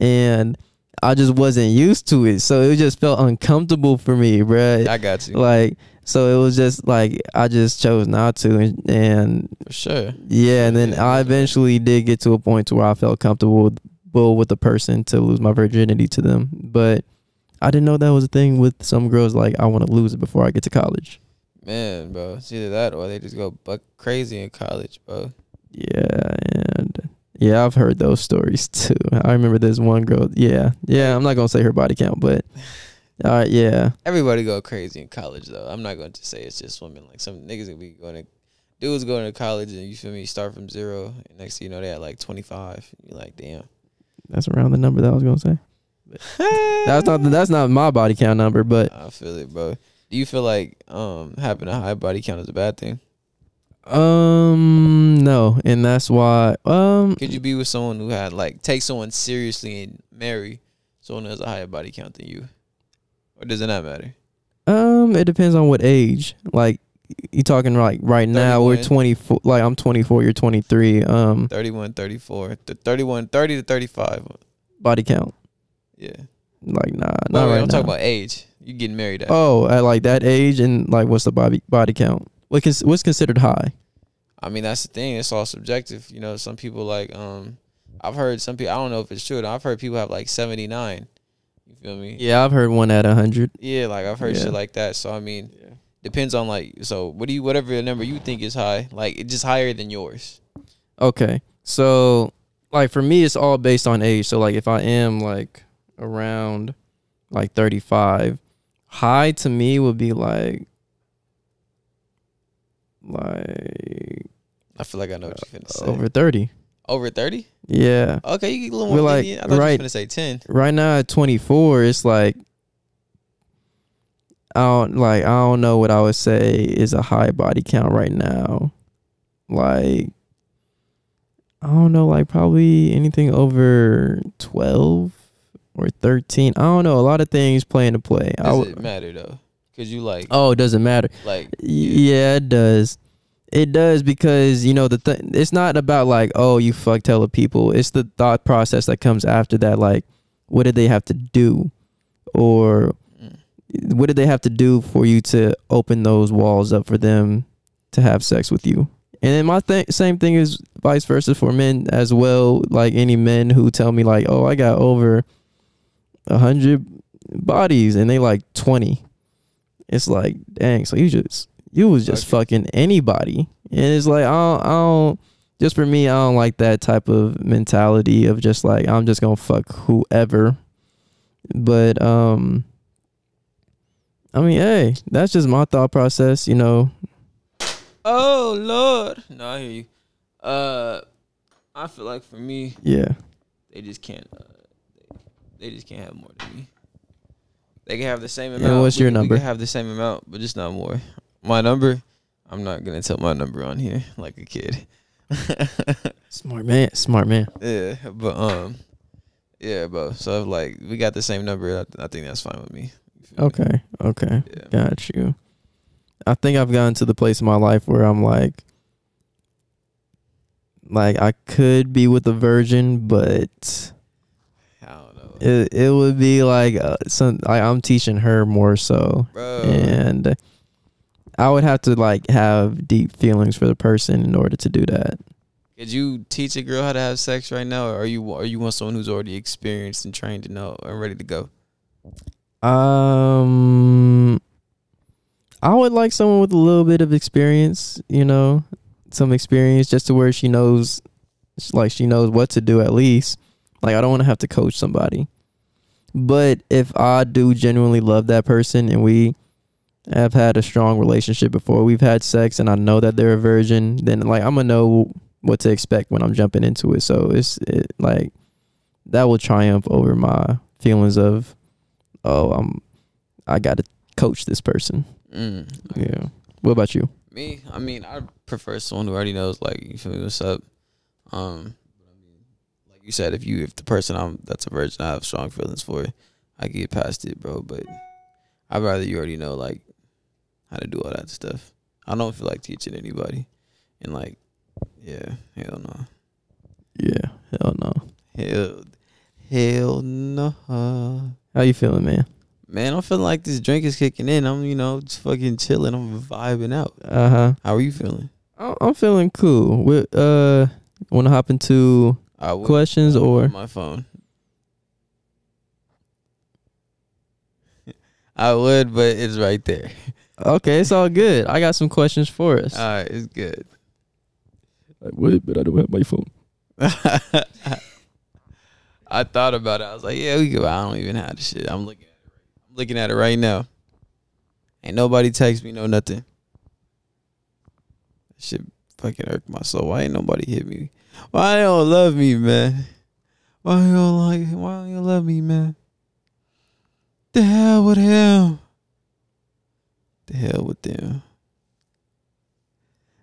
And I just wasn't used to it, so it just felt uncomfortable for me, bruh. I got you. Like... So it was just like I just chose not to, and, and for sure, yeah. And then I eventually did get to a point to where I felt comfortable with, with the person to lose my virginity to them, but I didn't know that was a thing with some girls. Like, I want to lose it before I get to college. Man, bro, it's either that or they just go buck crazy in college, bro. Yeah, and yeah, I've heard those stories too. I remember this one girl. Yeah, yeah. I'm not gonna say her body count, but. All right, yeah. Everybody go crazy in college, though. I'm not going to say it's just women. Like, some niggas will be going to, dudes going to college, and you feel me, start from zero, and next thing you know, they had like twenty-five. You're like, damn. That's around the number that I was going to say. that's not that's not my body count number, but. I feel it, bro. Do you feel like um having a high body count is a bad thing? Um, no, and that's why. Um, Could you be with someone who had, like, take someone seriously and marry someone who has a higher body count than you? Or doesn't that matter? Um, it depends on what age. Like, you talking like right now, we're twenty-four. Like, I'm twenty-four, you're twenty-three. Um, thirty-one, thirty-four. thirty-one, thirty to thirty-five. Body count. Yeah. Like, nah. Wait, not wait, right I'm now. Talking about age. You getting married at. Oh, at, like, that age and, like, what's the body, body count? What cons- What's considered high? I mean, that's the thing. It's all subjective. You know, some people, like, um, I've heard some people, I don't know if it's true, I've heard people have, like, seventy-nine. You feel me? Yeah, I've heard one at one hundred. Yeah, like, I've heard yeah. shit like that. So, I mean, yeah. depends on, like, so what do you, whatever number you think is high, like, it's just higher than yours. Okay. So, like, for me, it's all based on age. So, like, if I am, like, around, like, thirty-five, high to me would be, like, like. I feel like I know what you're going to say. Over thirty. Over thirty? Yeah. Okay, you get a little more. Like, I thought right, you were going to say ten. Right now at twenty-four, it's like I don't like I don't know what I would say is a high body count right now. Like, I don't know, like, probably anything over twelve or thirteen. I don't know. A lot of things play into play. Does I w- it matter though? Because you like. Oh, it doesn't matter. Like. Yeah, it does. It does because, you know, the th- it's not about, like, oh, you fucked hella people. It's the thought process that comes after that. Like, what did they have to do? Or what did they have to do for you to open those walls up for them to have sex with you? And then my th- same thing is vice versa for men as well. Like, any men who tell me, like, oh, I got over one hundred bodies and they, like, twenty. It's like, dang, so you just... You was just okay. fucking anybody. And it's like, I don't, I don't, just for me, I don't like that type of mentality of just like, I'm just going to fuck whoever. But, um, I mean, hey, that's just my thought process, you know. Oh, Lord. No, I hear you. Uh, I feel like for me, yeah, they just can't, uh, they just can't have more than me. They can have the same amount. And what's your we, number? They can have the same amount, but just not more. My number, I'm not going to tell my number on here like a kid. Smart man, smart man. Yeah, but, um, yeah, bro. So, like, we got the same number. I, I think that's fine with me. Okay, me? okay. Yeah. Got you. I think I've gotten to the place in my life where I'm like, like, I could be with a virgin, but... I don't know. It, it would be like uh, some like I'm teaching her more so, bro. And I would have to like have deep feelings for the person in order to do that. Could you teach a girl how to have sex right now, or are you are you want someone who's already experienced and trained and know and ready to go? Um, I would like someone with a little bit of experience, you know, some experience, just to where she knows, like she knows what to do at least. Like, I don't want to have to coach somebody. But if I do genuinely love that person and we have had a strong relationship before, we've had sex and I know that they're a virgin, then, like, I'm going to know what to expect when I'm jumping into it. So, it's, it, like, that will triumph over my feelings of, oh, I'm, I got to coach this person. Mm. Yeah. What about you? Me? I mean, I prefer someone who already knows, like, you feel me, what's up? Um... You said if you if the person I'm that's a virgin I have strong feelings for, I can get past it, bro. But I'd rather you already know like how to do all that stuff. I don't feel like teaching anybody, and like, yeah, hell no. Yeah, hell no. Hell, hell no. How you feeling, man? Man, I'm feeling like this drink is kicking in. I'm you know just fucking chilling. I'm vibing out. Uh huh. How are you feeling? I'm feeling cool. We uh want to hop into. I would, questions I or my phone. I would, but it's right there. Okay, it's all good. I got some questions for us. All right, it's good. I would, but I don't have my phone. I thought about it. I was like, yeah, we go. I don't even have the shit. I'm looking at it. I'm looking at it right now. Ain't nobody text me, no nothing. That shit fucking irk my soul. Why ain't nobody hit me? Why you don't love me, man? Why you don't like? Why you don't love me, man? The hell with him. The hell with them.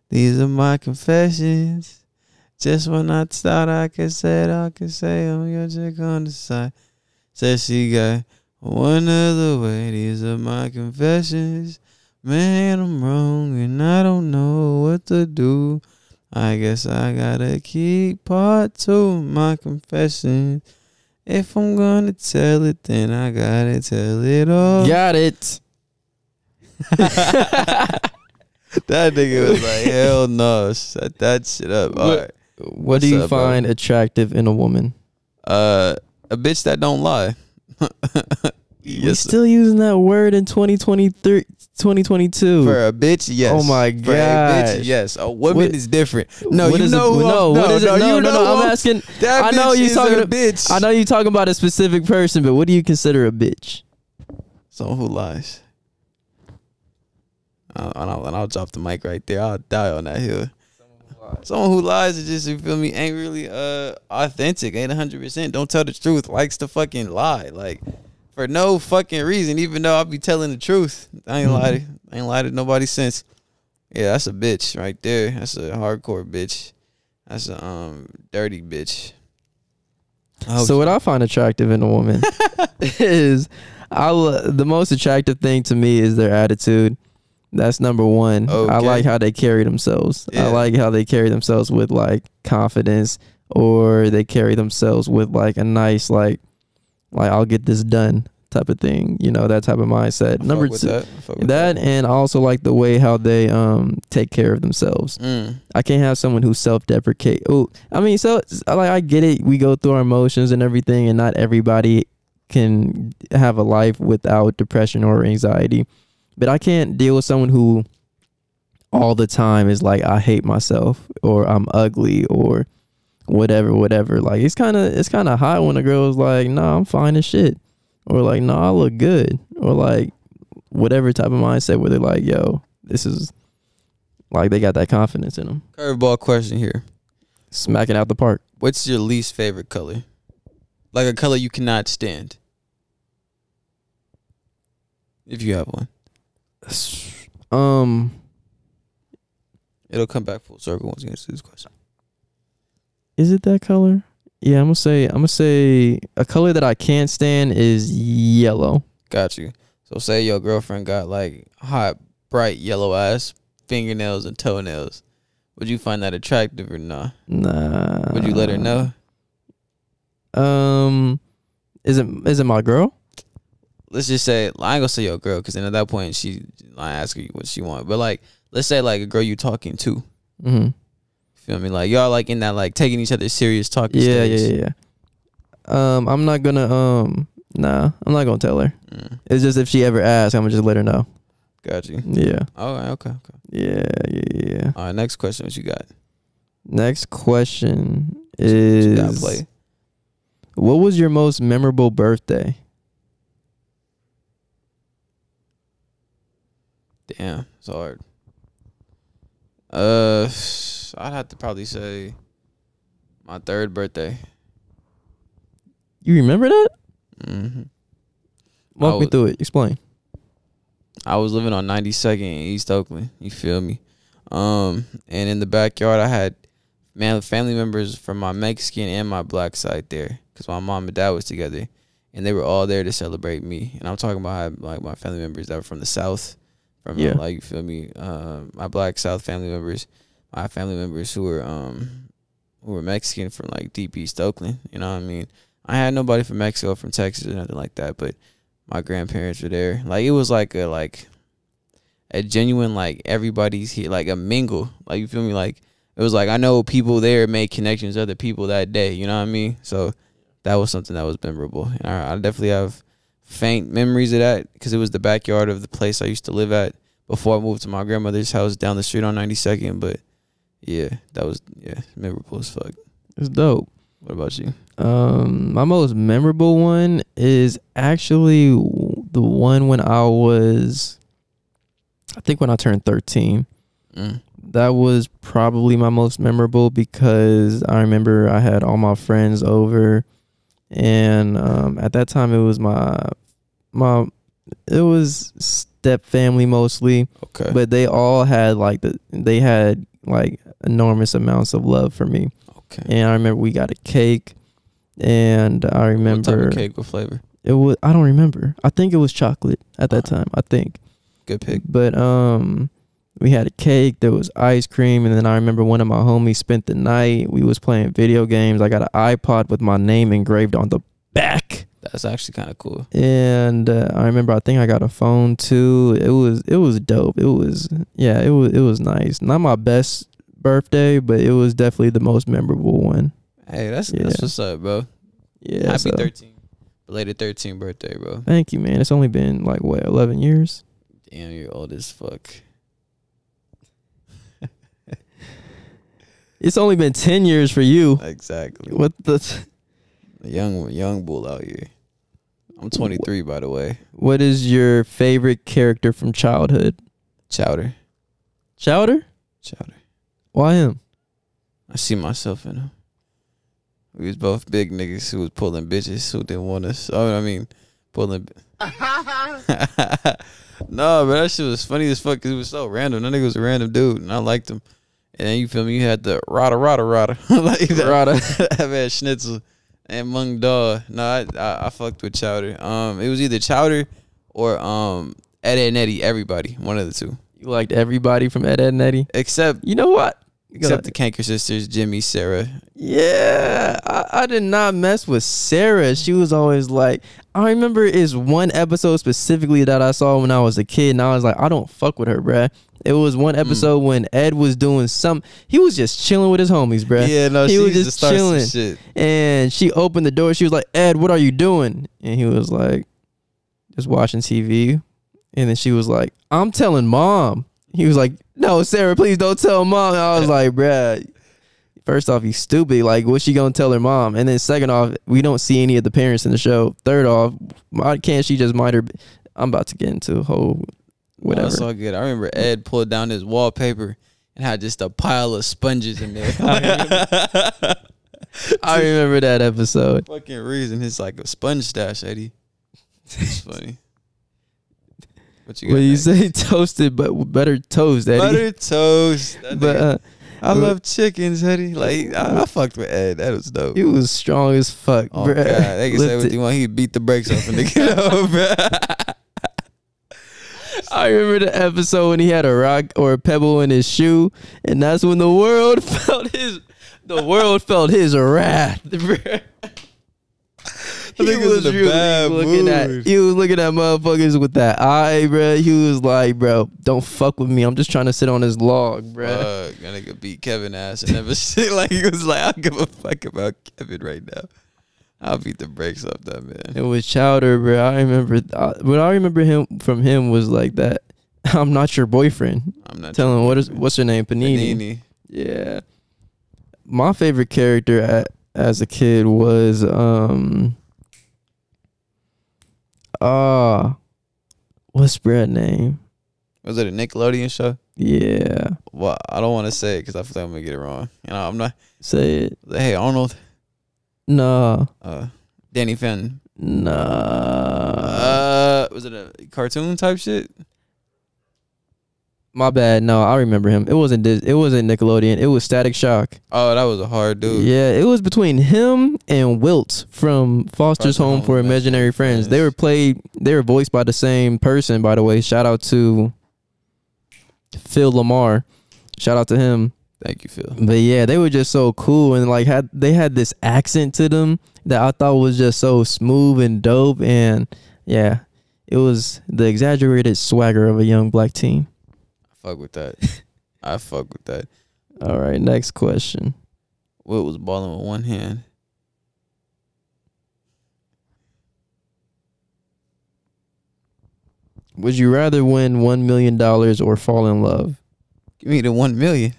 These are my confessions. Just when I thought I could say it, I could say I'm your chick on the side. Said she got one other way. These are my confessions. Man, I'm wrong and I don't know what to do. I guess I gotta keep part two of my confession. If I'm gonna tell it, then I gotta tell it all. Got it. That nigga was like, hell no. Shut that shit up. All what, right. What do you up, find bro? attractive in a woman? Uh, a bitch that don't lie. Yes, We're still sir. using that word in twenty twenty-three, twenty twenty-two. For a bitch, yes. Oh my god. For a bitch, yes. A woman what, is different. No, you know who. No, no, no, no, no. I'm asking. That I know you talking. A bitch. I know you talking about a specific person, but what do you consider a bitch? Someone who lies. Uh, and, I'll, and I'll drop the mic right there. I'll die on that hill. Someone who lies is just, you feel me, ain't really uh authentic. Ain't one hundred percent. Don't tell the truth. Likes to fucking lie. Like. For no fucking reason, even though I be telling the truth. I ain't lied to, I ain't lied to nobody since. Yeah, that's a bitch right there. That's a hardcore bitch. That's a um dirty bitch. So what I find attractive in a woman is I the most attractive thing to me is their attitude. That's number one. Okay. I like how they carry themselves. Yeah. I like how they carry themselves with like confidence, or they carry themselves with like a nice like. Like, I'll get this done type of thing. You know, that type of mindset. Number two, that, that and I also like the way how they um take care of themselves. Mm. I can't have someone who self-deprecate. Oh, I mean, so, like, I get it. We go through our emotions and everything, and not everybody can have a life without depression or anxiety. But I can't deal with someone who all the time is like, I hate myself, or I'm ugly, or... whatever, whatever. Like, it's kind of it's kind of hot when a girl's like, nah, I'm fine as shit, or like, nah, I look good, or like, whatever type of mindset where they're like, yo, this is like they got that confidence in them. Curveball question here, smacking out the park. What's your least favorite color? Like a color you cannot stand, if you have one. Um, it'll come back full circle once you answer this question. Is it that color? Yeah, I'm gonna say I'm gonna say a color that I can't stand is yellow. Got you. So say your girlfriend got like hot, bright yellow eyes, fingernails and toenails. Would you find that attractive or nah? Nah. Would you let her know? Um, Isn't isn't my girl? Let's just say, I ain't gonna say your girl, because then at that point she, I ask you what she want. But like, let's say like a girl you talking to. Mm-hmm. Feel me? Like y'all like in that like taking each other serious talking. Yeah, stage. yeah, yeah. Um, I'm not gonna um, nah, I'm not gonna tell her. Mm. It's just if she ever asks, I'm gonna just let her know. Got you. Yeah. All right. Okay. Okay. Yeah. Yeah. Yeah. All right. Next question. What you got? Next question is, what, play? what was your most memorable birthday? Damn, it's hard. Uh, I'd have to probably say my third birthday. You remember that? Mm-hmm. Walk was, me through it. Explain. I was living on ninety-second in East Oakland. You feel me? Um, and in the backyard, I had man family members from my Mexican and my black side there, because my mom and dad was together, and they were all there to celebrate me. And I'm talking about like my family members that were from the South. From yeah. Like, you feel me? Um, my black South family members, my family members who were um who were Mexican from like deep East Oakland. You know what I mean? I had nobody from Mexico, from Texas, or nothing like that. But my grandparents were there. Like it was like a like a genuine like everybody's here, like a mingle. Like you feel me? Like it was like I know people there made connections with other people that day. You know what I mean? So that was something that was memorable, and I, I definitely have faint memories of that, because it was the backyard of the place I used to live at before I moved to my grandmother's house down the street on ninety-second. But yeah, that was yeah memorable as fuck. It's dope. What about you? Um, my most memorable one is actually the one when I was, I think when I turned thirteen. Mm. That was probably my most memorable, because I remember I had all my friends over. And um, at that time, it was my, my, it was step family mostly. Okay. But they all had like the, they had like enormous amounts of love for me. Okay. And I remember we got a cake, and I remember. What type of cake? What flavor? It was, I don't remember. I think it was chocolate at that uh-huh. time. I think. Good pick. But um, we had a cake. There was ice cream, and then I remember one of my homies spent the night. We was playing video games. I got an iPod with my name engraved on the back. That's actually kind of cool. And uh, I remember, I think I got a phone too. It was it was dope. It was yeah. It was it was nice. Not my best birthday, but it was definitely the most memorable one. Hey, that's yeah. that's what's up, bro. Yeah, happy so. thirteen, belated thirteenth birthday, bro. Thank you, man. It's only been like what eleven years. Damn, you're old as fuck. It's only been ten years for you. Exactly. What the t- young young bull out here. I'm twenty-three, by the way. What is your favorite character from childhood? Chowder. Chowder? Chowder. Why him? I see myself in him. We was both big niggas who was pulling bitches who didn't want us. I mean, pulling. No, but that shit was funny as fuck, because it was so random. That nigga was a random dude, and I liked him. And then you feel me, you had the rada rada rada like that, rada. I've had schnitzel and mung dal. No, I, I I fucked with Chowder. Um, it was either Chowder or um Ed, Ed and Eddie. Everybody, one of the two. You liked everybody from Ed, Ed and Eddie, except you know what? Except the Kanker sisters, Jimmy, Sarah. Yeah, I, I did not mess with Sarah. She was always like, I remember is one episode specifically that I saw when I was a kid, and I was like, I don't fuck with her, bruh. It was one episode mm. when Ed was doing some, he was just chilling with his homies, bruh. Yeah, no, he she was used just to start chilling. Some shit. And she opened the door. She was like, Ed, what are you doing? And he was like, just watching T V. And then she was like, I'm telling mom. He was like, no, Sarah, please don't tell mom. And I was like, bruh, first off, you stupid. Like, what's she going to tell her mom? And then second off, we don't see any of the parents in the show. Third off, why can't she just mind her? B- I'm about to get into a whole whatever. No, that's all good. I remember Ed pulled down his wallpaper and had just a pile of sponges in there. I, remember. I remember that episode. Fucking reason. It's like a sponge stash, Eddie. It's funny. What you, well, you say toasted, but better toast, Eddie. Butter toast. That but uh, I but, love chickens, Eddie. Like I, I fucked with Ed. That was dope. He was strong as fuck, oh, bro. God. They can say what you want. He beat the brakes off a nigga, though, bro. I remember the episode when he had a rock or a pebble in his shoe, and that's when the world felt his the world felt his wrath, bro. He was in a really bad looking mood. at he was looking at motherfuckers with that eye, bro. He was like, bro, don't fuck with me. I'm just trying to sit on his log, bro. Fuck, that nigga beat Kevin ass and never shit. Like he was like, I don't give a fuck about Kevin right now. I'll beat the brakes off that man. It was Chowder, bro. I remember I, what I remember him from him was like that. I'm not your boyfriend. I'm not telling what is what's her name, Panini. Panini. Yeah. My favorite character at, as a kid was um uh what's Brett's name? Was it a Nickelodeon show? Yeah. Well, I don't want to say it because I feel like I'm gonna get it wrong. You know, I'm not say it. Hey, Arnold. Nah. Uh, Danny Fenton. Nah. Uh, was it a cartoon type shit? My bad. No, I remember him. It wasn't. It wasn't Nickelodeon. It was Static Shock. Oh, that was a hard dude. Yeah, it was between him and Wilt from Foster's Home, Home for Imaginary Friends. Friends. They were played. They were voiced by the same person. By the way, shout out to Phil LaMarr. Shout out to him. Thank you, Phil. But yeah, they were just so cool and like had they had this accent to them that I thought was just so smooth and dope. And yeah, it was the exaggerated swagger of a young black teen. Fuck with that. I fuck with that. All right, next question. What was balling with one hand? Would you rather win one million dollars or fall in love? Give me the one million.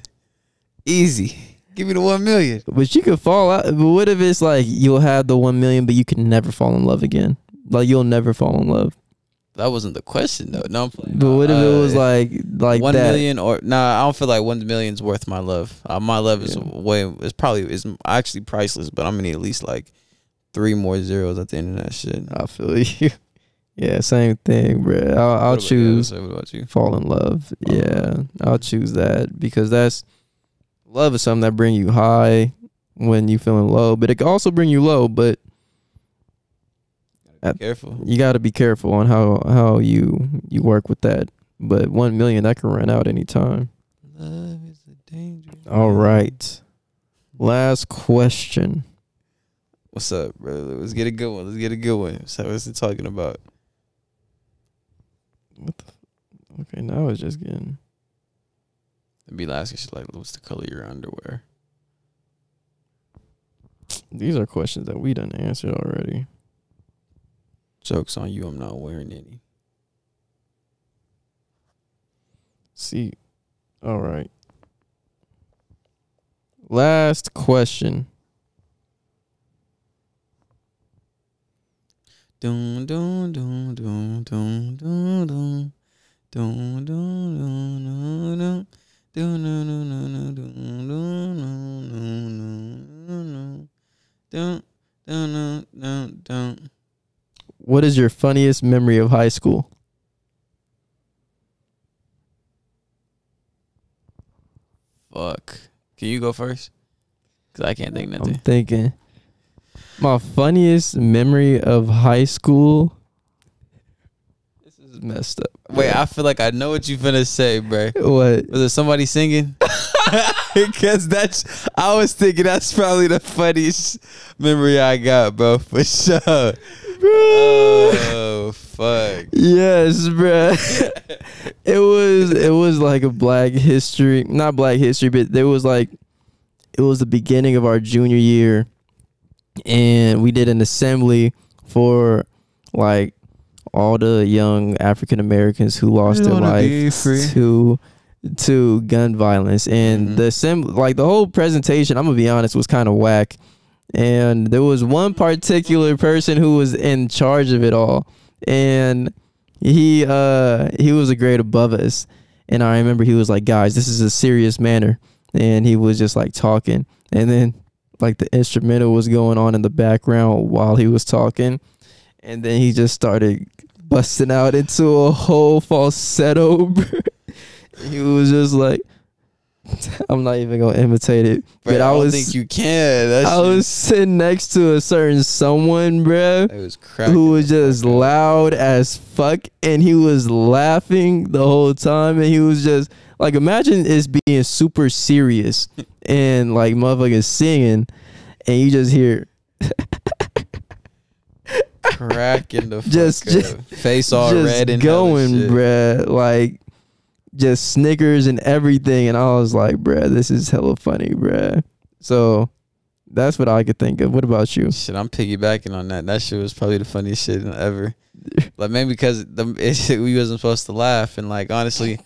Easy. Give me the one million. But you could fall out. But what if it's like you'll have the one million, but you can never fall in love again? Like you'll never fall in love. That wasn't the question though. No, I'm playing. But what if uh, it was like like one that. million or nah? I don't feel like one million's worth my love. Uh, my love is yeah. way. It's probably is actually priceless. But I'm gonna need at least like three more zeros at the end of that shit. I feel you. Yeah, same thing, bro. I'll, I'll choose. You? What about you? Fall in love. Oh. Yeah, I'll choose that because that's love is something that bring you high when you feeling low, but it can also bring you low, but. At, careful. You got to be careful on how how you you work with that. But one million that can run out anytime. Love is a danger. All right, last question. What's up, brother? Let's get a good one. Let's get a good one. So what's it talking about? What the? F okay, now it's just getting. It'd be last. She's like, "What's the color of your underwear?" These are questions that we done answered already. Joke's on you, I'm not wearing any. See, all right. Last question. Dun dun dun dun dun dun dun dun dun dun dun dun dun dun dun dun. What is your funniest memory of high school? Fuck. Can you go first? Because I can't think nothing. I'm thinking. My funniest memory of high school. This is messed up. Wait, I feel like I know what you finna say, bro. What? Was it somebody singing? Because that's, I was thinking that's probably the funniest memory I got, bro, for sure. Bro. Oh fuck. Yes, bro. It was it was like a black history not black history, but there was like it was the beginning of our junior year and we did an assembly for like all the young African Americans who lost their life to to gun violence. And mm-hmm. the assembly like the whole presentation, I'm gonna be honest, was kinda whack. And there was one particular person who was in charge of it all. And he uh, he was a grade above us. And I remember he was like, guys, this is a serious manner. And he was just like talking. And then like the instrumental was going on in the background while he was talking. And then he just started busting out into a whole falsetto. He was just like. I'm not even gonna imitate it, bro, but I, I was think you can. That I shit. was sitting next to a certain someone, bruh, it was cracking who was just cracking. loud as fuck, and he was laughing the whole time, and he was just like, imagine it's being super serious and like motherfuckers singing, and you just hear. cracking the just, fuck just, up. Face all just red and going, bruh. Like, just Snickers and everything. And I was like, bruh, this is hella funny, bruh. So that's what I could think of. What about you? Shit, I'm piggybacking on that. That shit was probably the funniest shit ever. Like, maybe because the, it, we wasn't supposed to laugh. And, like, honestly,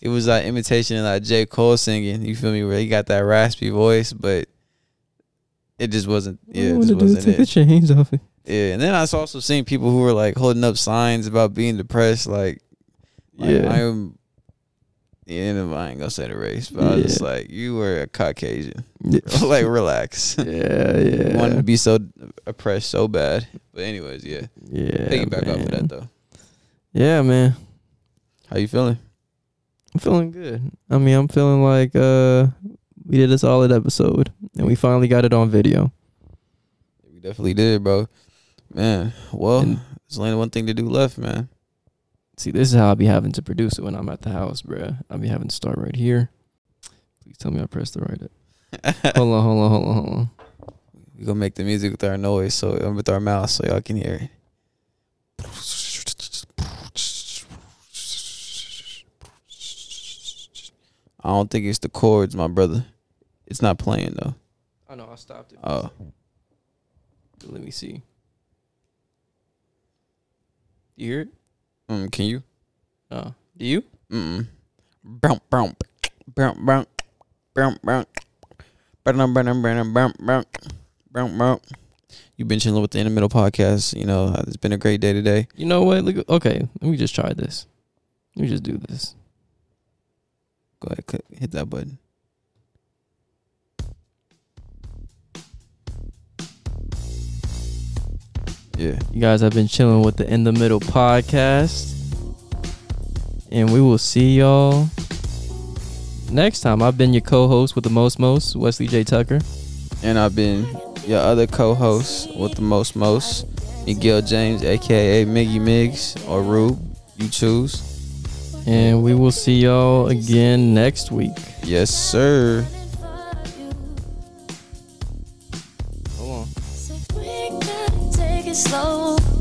it was like imitation of like J. Cole singing. You feel me? Where he got that raspy voice, but it just wasn't. Yeah, it just wasn't it. Take the chains off it. Yeah, and then I also seen people who were like holding up signs about being depressed. Like, like yeah, I'm. Yeah, I ain't gonna say the race, but yeah. I was just like, you were a Caucasian. Yeah. Like, relax. Yeah, yeah. Wanted to be so oppressed so bad, but anyways, yeah. Yeah. Taking back off of that though. Yeah, man. How you feeling? I'm feeling good. I mean, I'm feeling like uh, we did a solid episode, and we finally got it on video. We definitely did, bro. Man, well, and there's only one thing to do left, man. See, this is how I be having to produce it when I'm at the house, bro. I be having to start right here. Please tell me I pressed the right up. Hold on, hold on, hold on, hold on. We're going to make the music with our noise, so with our mouth, so y'all can hear it. I don't think it's the chords, my brother. It's not playing, though. Oh, no, I stopped it. Oh. Let me see. You hear it? Mm, can you? Oh. Do you? Mm-mm. Brown, brown, brown, brown, brown, brown, brown, brown, brown, brown, brown, brown. You've been chilling with the In the Middle podcast. You know, it's been a great day today. You know what? Look, okay, let me just try this. Let me just do this. Go ahead, click, hit that button. Yeah. You guys have been chilling with the In the Middle podcast. And we will see y'all next time. I've been your co-host with the most most, Wesley J. Tucker. And I've been your other co-host with the most most, Miguel James, a k a. Miggy Miggs or Rube. You choose. And we will see y'all again next week. Yes, sir. Hold on. Take it slow.